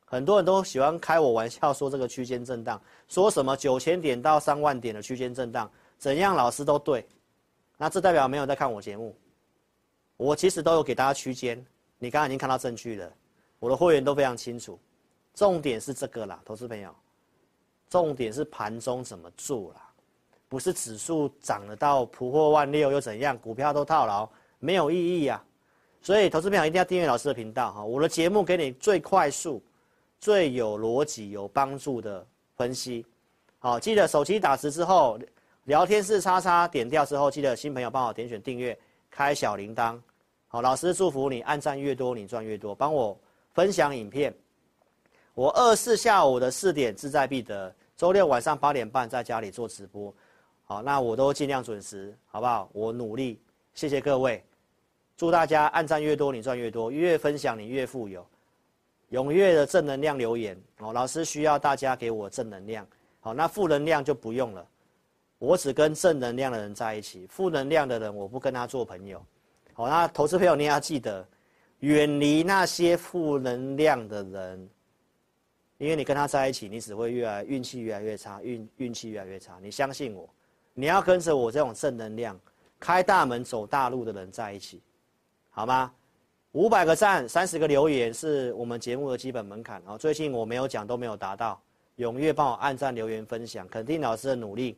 很多人都喜欢开我玩笑说这个区间震荡，说什么9000点到30000点的区间震荡。怎样老师都对，那这代表没有在看我节目，我其实都有给大家区间，你刚刚已经看到证据了，我的会员都非常清楚。重点是这个啦，投资朋友，重点是盘中怎么做啦，不是指数涨了到突破16000又怎样，股票都套牢，没有意义啊。所以投资朋友一定要订阅老师的频道哈，我的节目给你最快速、最有逻辑、有帮助的分析。好，记得手机打字之后。聊天室叉叉点掉之后，记得新朋友帮我点选订阅，开小铃铛。好，老师祝福你，按赞越多你赚越多。帮我分享影片。我24下午4点志在必得，周六晚上8点半在家里做直播。好，那我都尽量准时，好不好？我努力，谢谢各位。祝大家按赞越多你赚越多，越分享你越富有。踊跃的正能量留言哦，老师需要大家给我正能量。好，那负能量就不用了。 我只跟正能量的人在一起，负能量的人我不跟他做朋友。好，那投资朋友你也要记得，远离那些负能量的人，因为你跟他在一起，你只会运气越来越差，运气越来越差。你相信我，你要跟着我这种正能量、开大门走大路的人在一起，好吗？500个赞，30个留言是我们节目的基本门槛。哦，最近我没有讲，都没有达到，踊跃帮我按赞、留言、分享，肯定老师的努力。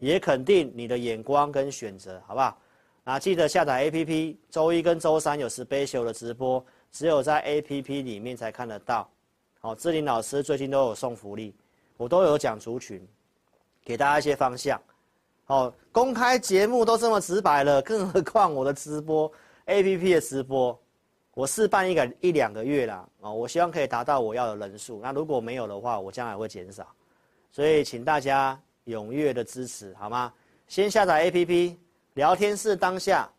也肯定你的眼光跟选择，好不好？啊，记得下载 APP， 周一跟周三有special的直播，只有在 APP 里面才看得到。好，志玲老师最近都有送福利，我都有讲族群，给大家一些方向。好，公开节目都这么直白了，更何况我的直播 APP 的直播，我试办1-2个月啦。啊，我希望可以达到我要的人数。那如果没有的话，我将来会减少。所以请大家 踊跃的支持，好吗？先下载 APP， 聊天室当下，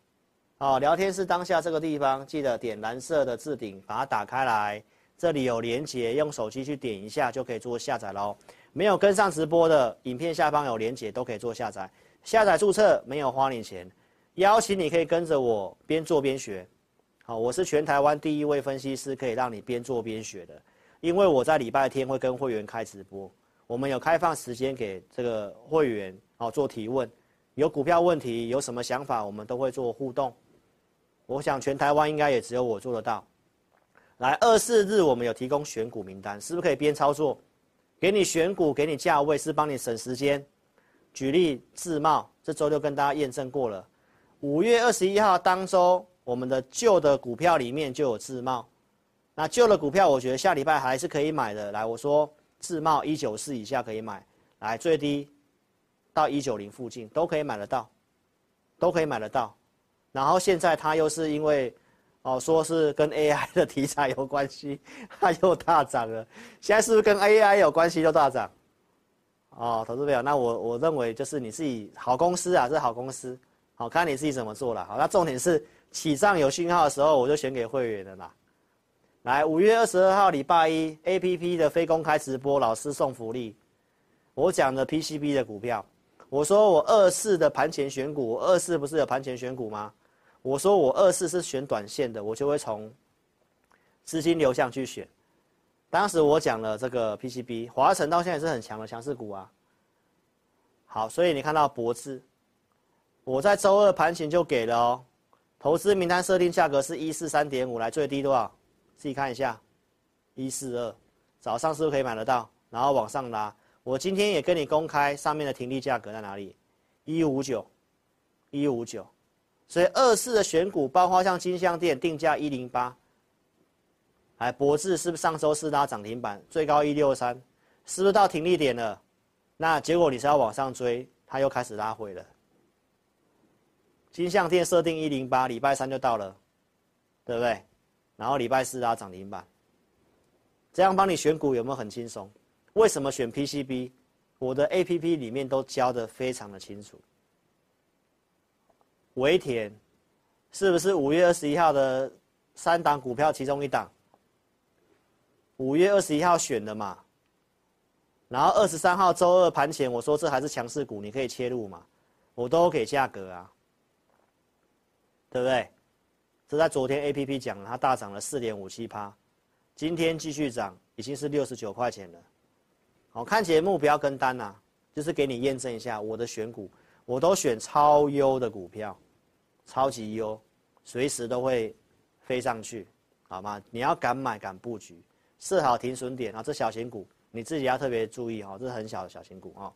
哦，聊天室当下这个地方，记得点蓝色的置顶，把它打开来，这里有连结，用手机去点一下就可以做下载喽。没有跟上直播的，影片下方有连结，都可以做下载。下载注册没有花你钱，邀请你可以跟着我边做边学。好，我是全台湾第1位分析师，可以让你边做边学的，因为我在礼拜天会跟会员开直播。 我们有开放时间给这个会员哦做提问，有股票问题有什么想法，我们都会做互动。我想全台湾应该也只有我做得到。来24日我们有提供选股名单，是不是可以边操作，给你选股，给你价位，是帮你省时间。举例自贸，这周六跟大家验证过了。5月21号当周我们的旧的股票里面就有自贸，那旧的股票我觉得下礼拜还是可以买的。来，我说 自贸194以下可以买，来最低到190附近都可以买得到，都可以买得到。然后现在它又是因为哦说是跟 AI 的题材有关系，它又大涨了。现在是不是跟 AI 有关系就大涨？哦，投资朋友，那我认为就是你自己好公司啊，是好公司，好看你自己怎么做啦。好，那重点是起涨有讯号的时候，我就选给会员的啦。 来，5月22号礼拜一 ，APP 的非公开直播，老师送福利。我讲的 PCB 的股票，我说我24的盘前选股，我24不是有盘前选股吗？我说我24是选短线的，我就会从资金流向去选。当时我讲了这个 PCB， 华城到现在是很强的强势股啊。好，所以你看到博智，我在周二盘前就给了哦，投资名单设定价格是 143.5， 来最低多少？ 自己看一下， 142， 早上是不是可以买得到？然后往上拉。我今天也跟你公开上面的停利价格在哪里， 159， 159。所以24的选股，包括像金像店定价 108， 哎，博智是不是上周四拉涨停板，最高 163， 是不是到停利点了？那结果你是要往上追，它又开始拉回了。金像店设定 108， 礼拜三就到了，对不对？ 然后礼拜四拉涨停板，这样帮你选股有没有很轻松？为什么选 PCB？ 我的 APP 里面都教得非常的清楚。微田是不是5月21号的3档股票其中一档？5月21号选的嘛，然后23号周二盘前我说这还是强势股，你可以切入嘛，我都给价格啊，对不对？ 这在昨天 APP 讲了，它大涨了 4.57%， 今天继续涨，已经是69块钱了。好，看节目不要跟单啊，就是给你验证一下我的选股，我都选超优的股票，超级优，随时都会飞上去，好吗？你要敢买敢布局，设好停损点啊。这小型股你自己要特别注意哦，这是很小的小型股哦。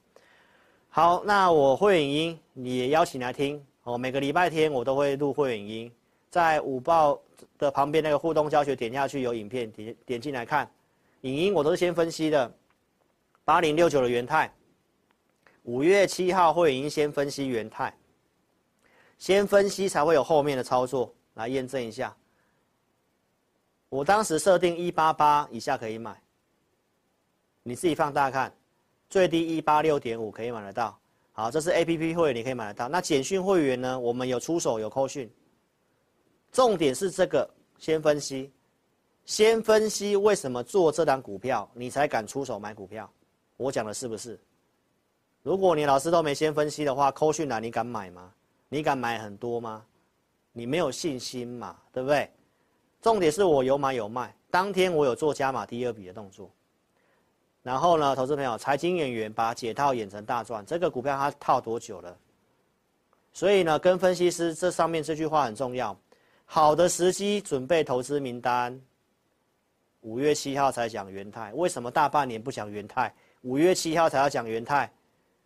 好，那我会员音你也邀请来听哦，每个礼拜天我都会录会员音。 在午报的旁边那个互动教学点下去有影片，点进来看，影音我都是先分析的。8069的元泰， 5月7号会已经先分析元泰，先分析才会有后面的操作，来验证一下。我当时设定188以下可以买，你自己放大看，最低 186.5 可以买得到。好，这是 APP 会员你可以买得到。那简讯会员呢？我们有出手有扣讯，重点是这个先分析，先分析为什么做这档股票，你才敢出手买股票。我讲的是不是？ 如果你老师都没先分析的话，扣讯栏你敢买吗？你敢买很多吗？你没有信心嘛，对不对？重点是我有买有卖，当天我有做加码第二笔的动作。然后呢，投资朋友，财经演员把解套演成大赚，这个股票它套多久了？所以呢，跟分析师这上面这句话很重要。好的时机准备投资名单。5月7号才讲元泰，为什么大半年不讲元泰？5月7号才要讲元泰？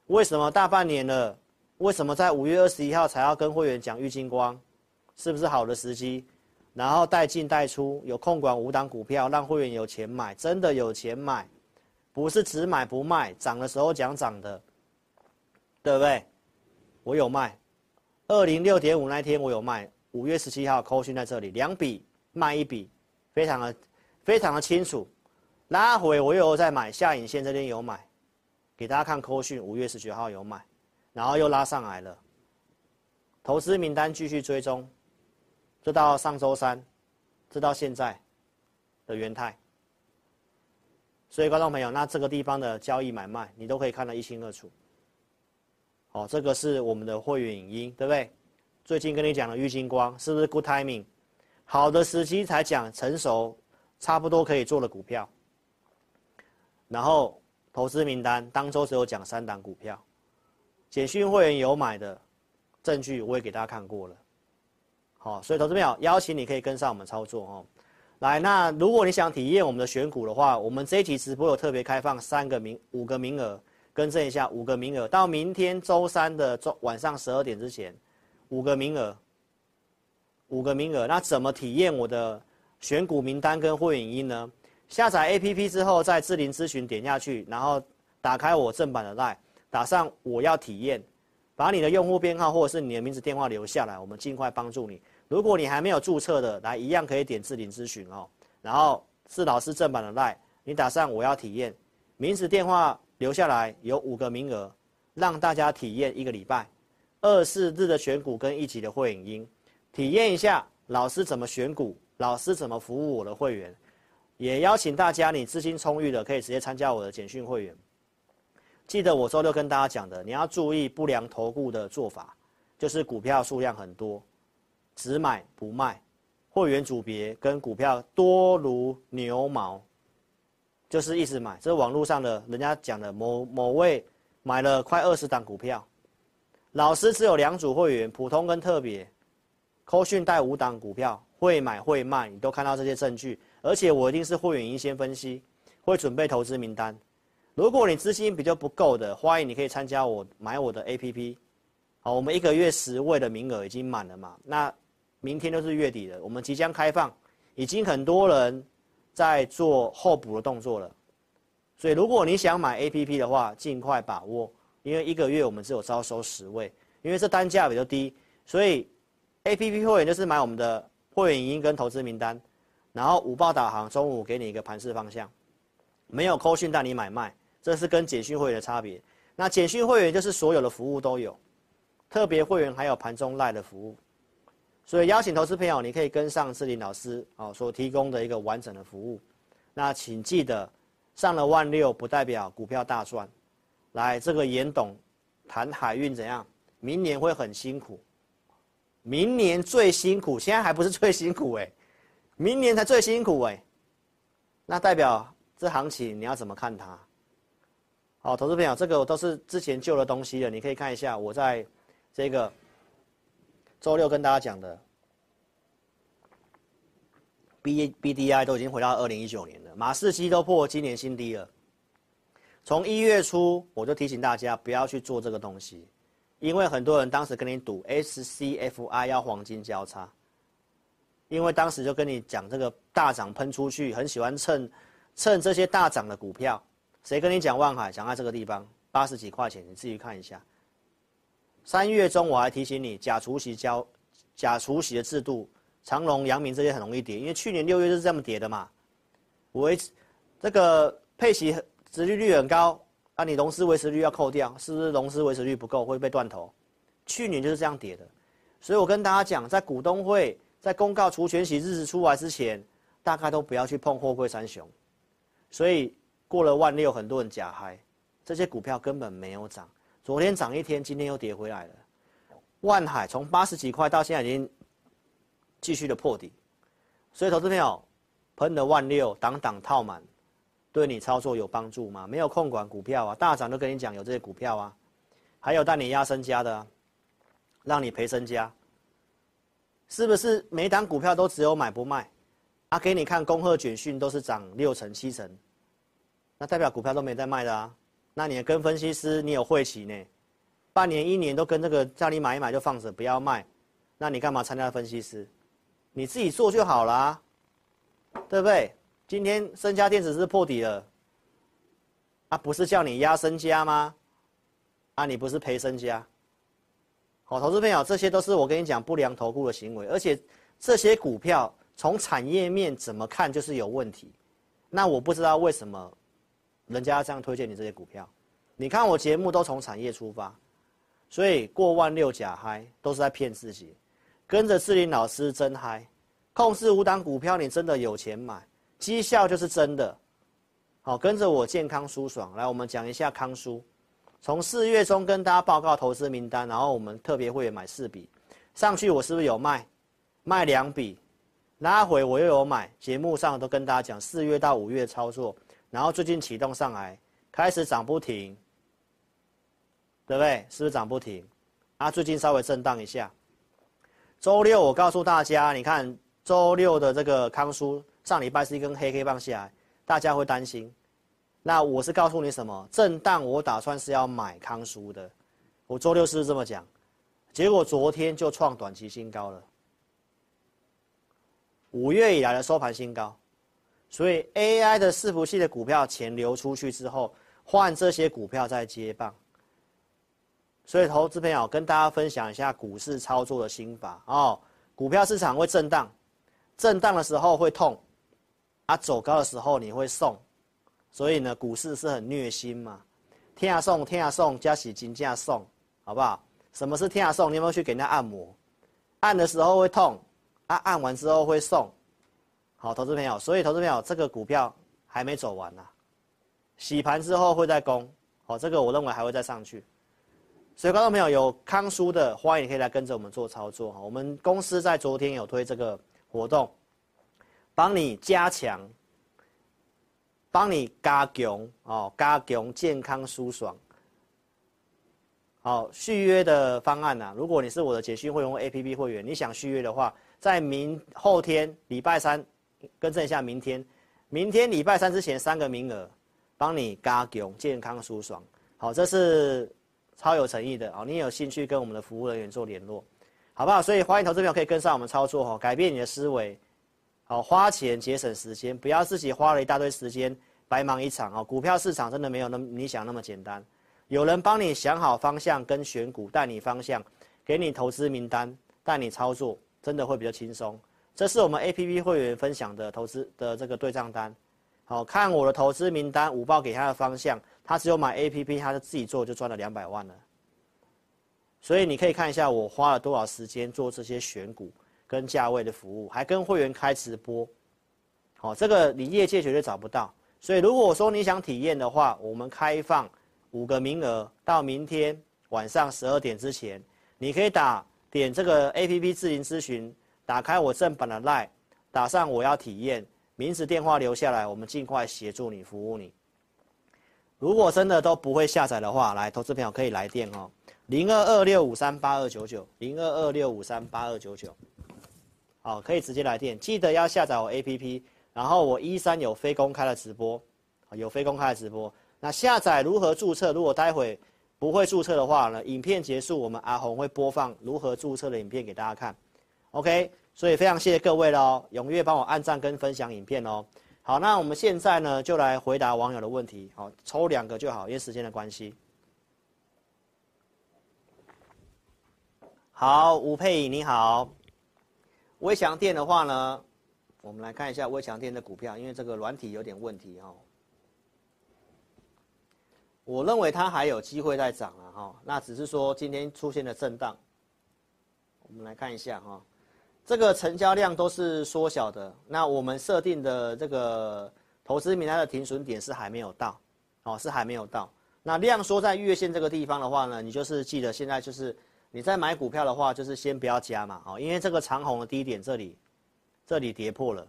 为什么大半年了？为什么在5月21号才要跟会员讲玉晶光？是不是好的时机？然后带进带出，有控管5档股票，让会员有钱买，真的有钱买，不是只买不卖。涨的时候讲涨的，对不对？我有卖， 206.5 那天我有卖，5月17号扣讯在这里，2笔卖1笔，非常的清楚。拉回我又再买，下影线这边有买。 给大家看扣讯，5月19号有买，然后又拉上来了。投资名单继续追踪，这到上周三，这到现在的元泰。所以观众朋友，那这个地方的交易买卖，你都可以看得一清二楚。好，这个是我们的会员影音，对不对？最近跟你讲的玉晶光，是不是 good timing？ 好的时机才讲成熟，差不多可以做的股票，然后。 投资名单当周只有讲3档股票，简讯会员有买的证据我也给大家看过了，好，所以投资朋友邀请你可以跟上我们操作哦。来，那如果你想体验我们的选股的话，我们这一期直播有特别开放5个名额，更正一下5个名额，到明天周三的晚上12点之前，5个名额。那怎么体验我的选股名单跟会员影音呢？ 下载 APP 之后，在智霖咨询点下去，然后打开我正版的 LINE， 打上我要体验，把你的用户编号或者是你的名字电话留下来，我们尽快帮助你。如果你还没有注册的，来一样可以点智霖咨询哦。然后是老师正版的 LINE， 你打上我要体验，名字电话留下来，有5个名额，让大家体验1个礼拜，24日的选股跟1集的会影音，体验一下老师怎么选股，老师怎么服务我的会员。 也邀请大家，你资金充裕的可以直接参加我的简讯会员。记得我周六跟大家讲的，你要注意不良投顾的做法，就是股票数量很多，只买不卖，会员组别跟股票多如牛毛，就是一直买。这是网络上的人家讲的某位买了快20档股票，老师只有2组会员，普通跟特别，扣讯带5档股票，会买会卖，你都看到这些证据。 而且我一定是会员优先分析，会准备投资名单。如果你资金比较不够的，欢迎你可以参加我买我的 APP。好，我们1个月10位的名额已经满了嘛？那明天就是月底了，我们即将开放，已经很多人在做候补的动作了。所以如果你想买 APP 的话，尽快把握，因为1个月我们只有招收10位，因为这单价比较低，所以 APP 会员就是买我们的会员影音跟投资名单。 然后5报导航，中午给你一个盘势方向，没有扣讯带你买卖，这是跟简讯会员的差别。那简讯会员就是所有的服务都有，特别会员还有盘中LINE的服务，所以邀请投资朋友，你可以跟上智霖老师哦所提供的一个完整的服务。那请记得，上了16000不代表股票大赚。来，这个严董谈海运怎样？明年会很辛苦，明年最辛苦，现在还不是最辛苦欸。 明年才最辛苦欸，那代表这行情你要怎么看它？好，投资朋友，这个我都是之前旧的东西了，你可以看一下我在这个周六跟大家讲的 BDI 都已经回到2019年了，马士基都破今年新低了。从1月初我就提醒大家不要去做这个东西，因为很多人当时跟你赌 SCFI 要黄金交叉。 因为当时就跟你讲，这个大涨喷出去，很喜欢蹭这些大涨的股票。谁跟你讲万海？讲在这个地方， 80几块钱，你自己看一下。3月中我还提醒你，假除息的制度，长荣、阳明这些很容易跌，因为去年6月就是这么跌的嘛。这个配息殖利率很高，那、你融资维持率要扣掉，是不是融资维持率不够会被断头？去年就是这样跌的，所以我跟大家讲，在股东会在公告除权息日子出来之前，大概都不要去碰货柜三雄。所以过了16000，很多人假嗨，这些股票根本没有涨。 昨天涨一天，今天又跌回来了。万海从80几块到现在已经继续的破底，所以投资朋友喷了16000，档档套满，对你操作有帮助吗？没有控管股票啊，大涨都跟你讲有这些股票啊，还有带你压身家的、让你赔身家，是不是每档股票都只有买不卖？啊，给你看恭贺简讯都是涨6成7成，那代表股票都没在卖的啊。 那你跟分析师，你有晦气呢，半年1年都跟这个叫你买一买就放着不要卖，那你干嘛参加分析师？你自己做就好啦，对不对？今天身家电子是破底了，啊，不是叫你压身家吗？啊，你不是赔身家？好，投资朋友，这些都是我跟你讲不良投顾的行为，而且这些股票从产业面怎么看就是有问题，那我不知道为什么。 人家这样推荐你这些股票，你看我节目都从产业出发，所以过16000假嗨都是在骗自己，跟着志霖老师真嗨，控制5档股票你真的有钱买，绩效就是真的。好，跟着我健康舒爽来，我们讲一下康舒，从4月中跟大家报告投资名单，然后我们特别会员买4笔，上去我是不是有卖？卖2笔，拉回我又有买，节目上都跟大家讲4月到5月操作。 然后最近启动上来，开始涨不停，对不对？是不是涨不停？啊，最近稍微震荡一下。周6我告诉大家，你看周6的这个康舒，上礼拜是一根黑 K 棒下来，大家会担心。那我是告诉你什么？震荡我打算是要买康舒的，我周6是不是这么讲？结果昨天就创短期新高了，5月以来的收盘新高。 所以 AI 的伺服器的股票钱流出去之后，换这些股票再接棒。所以投资朋友跟大家分享一下股市操作的心法哦。股票市场会震荡，震荡的时候会痛，啊走高的时候你会送，所以呢股市是很虐心嘛。听啊送加洗金加送，好不好？什么是听啊送？你有没有去给人家按摩？按的时候会痛，啊按完之后会送。 好，投资朋友，所以投资朋友，这个股票还没走完啊，洗盘之后会再攻，好，这个我认为还会再上去。所以观众朋友有康舒的，欢迎你可以来跟着我们做操作。我们公司在昨天有推这个活动，帮你加强，帮你加强哦，加强健康舒爽。好，续约的方案啊，如果你是我的简讯会员或 APP 会员，你想续约的话，在后天礼拜3。 更正一下，明天礼拜3之前3个名额，帮你加强健康舒爽。好，这是超有诚意的哦。你也有兴趣跟我们的服务人员做联络，好不好？所以欢迎投资朋友可以跟上我们操作哦，改变你的思维，好花钱节省时间，不要自己花了一大堆时间白忙一场哦。股票市场真的没有那么你想那么简单，有人帮你想好方向跟选股，带你方向，给你投资名单，带你操作，真的会比较轻松。 这是我们 APP 会员分享的投资的这个对账单，好看我的投资名单，5报给他的方向，他只有买 APP， 他自己做就赚了200万了。所以你可以看一下我花了多少时间做这些选股跟价位的服务，还跟会员开直播，好，这个你业界绝对找不到。所以如果我说你想体验的话，我们开放5个名额，到明天晚上12点之前，你可以点这个 APP 自营咨询。 打开我正版的 LINE， 打上我要体验，名字电话留下来，我们尽快协助你服务你。如果真的都不会下载的话，来投资朋友可以来电哦，0226538299，0226538299，好，可以直接来电，记得要下载我 APP， 然后我13有非公开的直播，有非公开的直播。那下载如何注册？如果待会不会注册的话呢，影片结束我们阿宏会播放如何注册的影片给大家看。 OK， 所以非常谢谢各位喽，踊跃帮我按赞跟分享影片哦。好，那我们现在呢就来回答网友的问题，好，抽2个就好，因为时间的关系。好，吴佩颖你好。微强电的话呢，我们来看一下微强电的股票，因为这个软体有点问题哈。我认为它还有机会再涨了哈，那只是说今天出现了震荡。我们来看一下哈，这个成交量都是缩小的，那我们设定的这个投资名单的停损点是还没有到，哦，是还没有到。那量缩在月线这个地方的话呢，你就是记得现在就是，你在买股票的话，就是先不要加嘛，哦，因为这个长红的低点这里跌破了，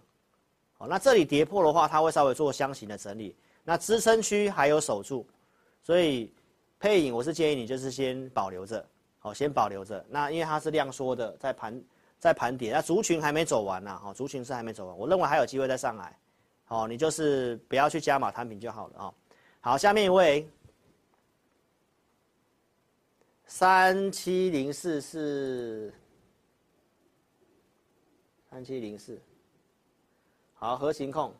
哦，那这里跌破的话，它会稍微做箱型的整理，那支撑区还有守住，所以配影我是建议你就是先保留着，哦，先保留着。那因为它是量缩的，在盘底，那族群还没走完呐，哦，族群是还没走完，我认为还有机会再上来，哦，你就是不要去加码摊平就好了啊。好，下面一位。3704是3704，好，核心控，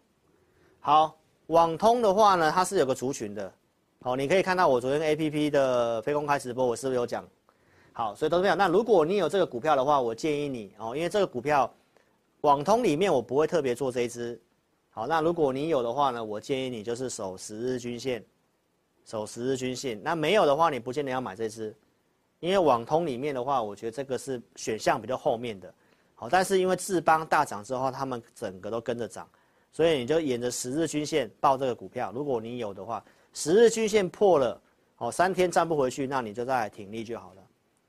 好，网通的话呢，它是有个族群的，好，你可以看到我昨天 APP 的非公开直播，我是不是有讲？好，所以都没有。那如果你有这个股票的话，我建议你哦，因为这个股票网通里面我不会特别做这一支，好，那如果你有的话呢，我建议你就是守10日均线，守10日均线。那没有的话，你不见得要买这支。因为网通里面的话，我觉得这个是选项比较后面的，好，但是因为智邦大涨之后，他们整个都跟着涨，所以你就沿着10日均线抱这个股票。如果你有的话，10日均线破了，好，3天站不回去，那你就再停利就好了。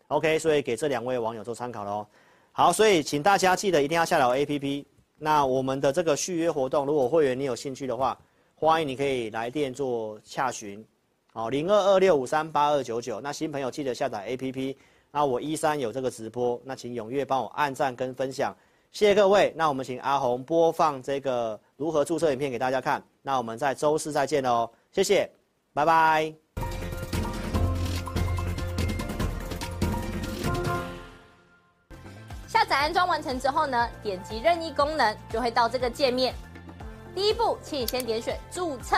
OK， 所以给这2位网友做参考喽。好，所以请大家记得一定要下载 APP。那我们的这个续约活动，如果会员你有兴趣的话，欢迎你可以来电做洽询。好，0226538299，那新朋友记得下载 APP， 那我13有这个直播，那请踊跃帮我按赞跟分享，谢谢各位。那我们请阿宏播放这个如何注册影片给大家看，那我们在周4再见喽，谢谢，拜拜。下载安装完成之后呢，点击任意功能就会到这个界面，第一步，请你先点选注册。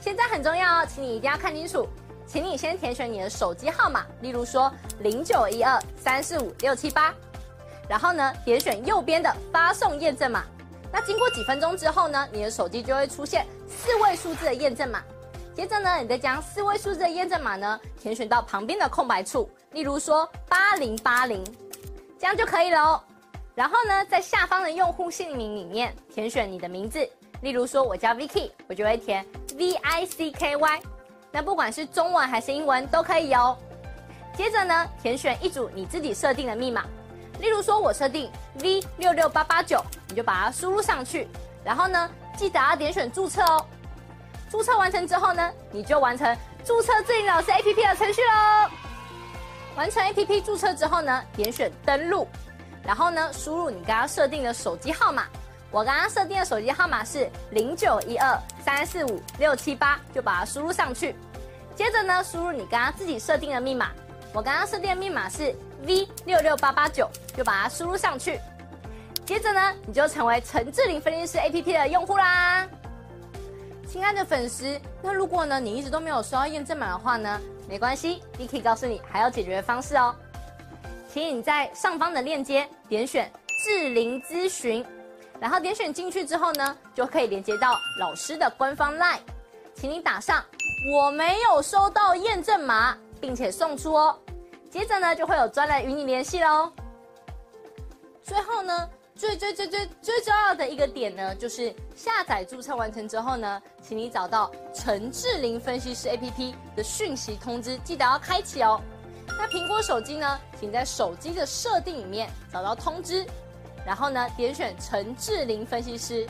现在很重要哦，请你一定要看清楚，请你先填选你的手机号码，例如说0912345678，然后呢点选右边的发送验证码。那经过几分钟之后呢，你的手机就会出现4位数字的验证码。接着呢，你再将4位数字的验证码呢填选到旁边的空白处，例如说8080，这样就可以了哦。然后呢，在下方的用户姓名里面填选你的名字，例如说我叫 Vicky， 我就会填VICKY， 那不管是中文还是英文都可以哦。接着呢，填选一组你自己设定的密码，例如说我设定 V66889， 你就把它输入上去，然后呢，记得要点选注册哦。注册完成之后呢，你就完成注册自己老师 APP 的程序喽。完成 APP 注册之后呢，点选登录，然后呢，输入你刚刚设定的手机号码。我刚刚设定的手机号码是0912345678，就把它输入上去。接着呢，输入你刚刚自己设定的密码。我刚刚设定的密码是 V66889，就把它输入上去。接着呢，你就成为陈志玲分析师 APP 的用户啦。亲爱的粉丝，那如果呢你一直都没有收到验证码的话呢，没关系，Vicky告诉你还有解决方式哦。请你在上方的链接点选志玲咨询。然后点选进去之后呢，就可以连接到老师的官方 LINE， 请你打上我没有收到验证码，并且送出哦。接着呢，就会有专人与你联系喽。最后呢，最重要的一个点呢，就是下载注册完成之后呢，请你找到陈志玲分析师 APP 的讯息通知，记得要开启哦。那苹果手机呢，请在手机的设定里面找到通知。然后呢，点选陈志玲分析师，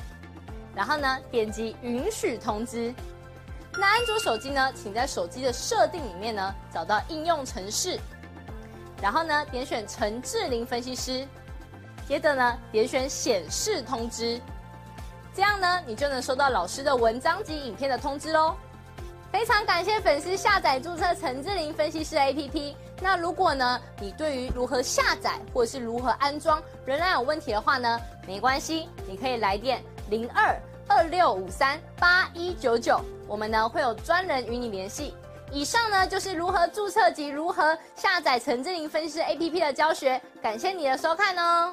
然后呢，点击允许通知。那安卓手机呢，请在手机的设定里面呢，找到应用程式，然后呢，点选陈志玲分析师，接着呢，点选显示通知，这样呢，你就能收到老师的文章及影片的通知喽。非常感谢粉丝下载注册陈志玲分析师 APP。那如果呢，你对于如何下载或者是如何安装仍然有问题的话呢，没关系，你可以来电0226538199，我们呢会有专人与你联系，以上呢就是如何注册及如何下载陈志玲分析师 APP 的教学，感谢你的收看哦。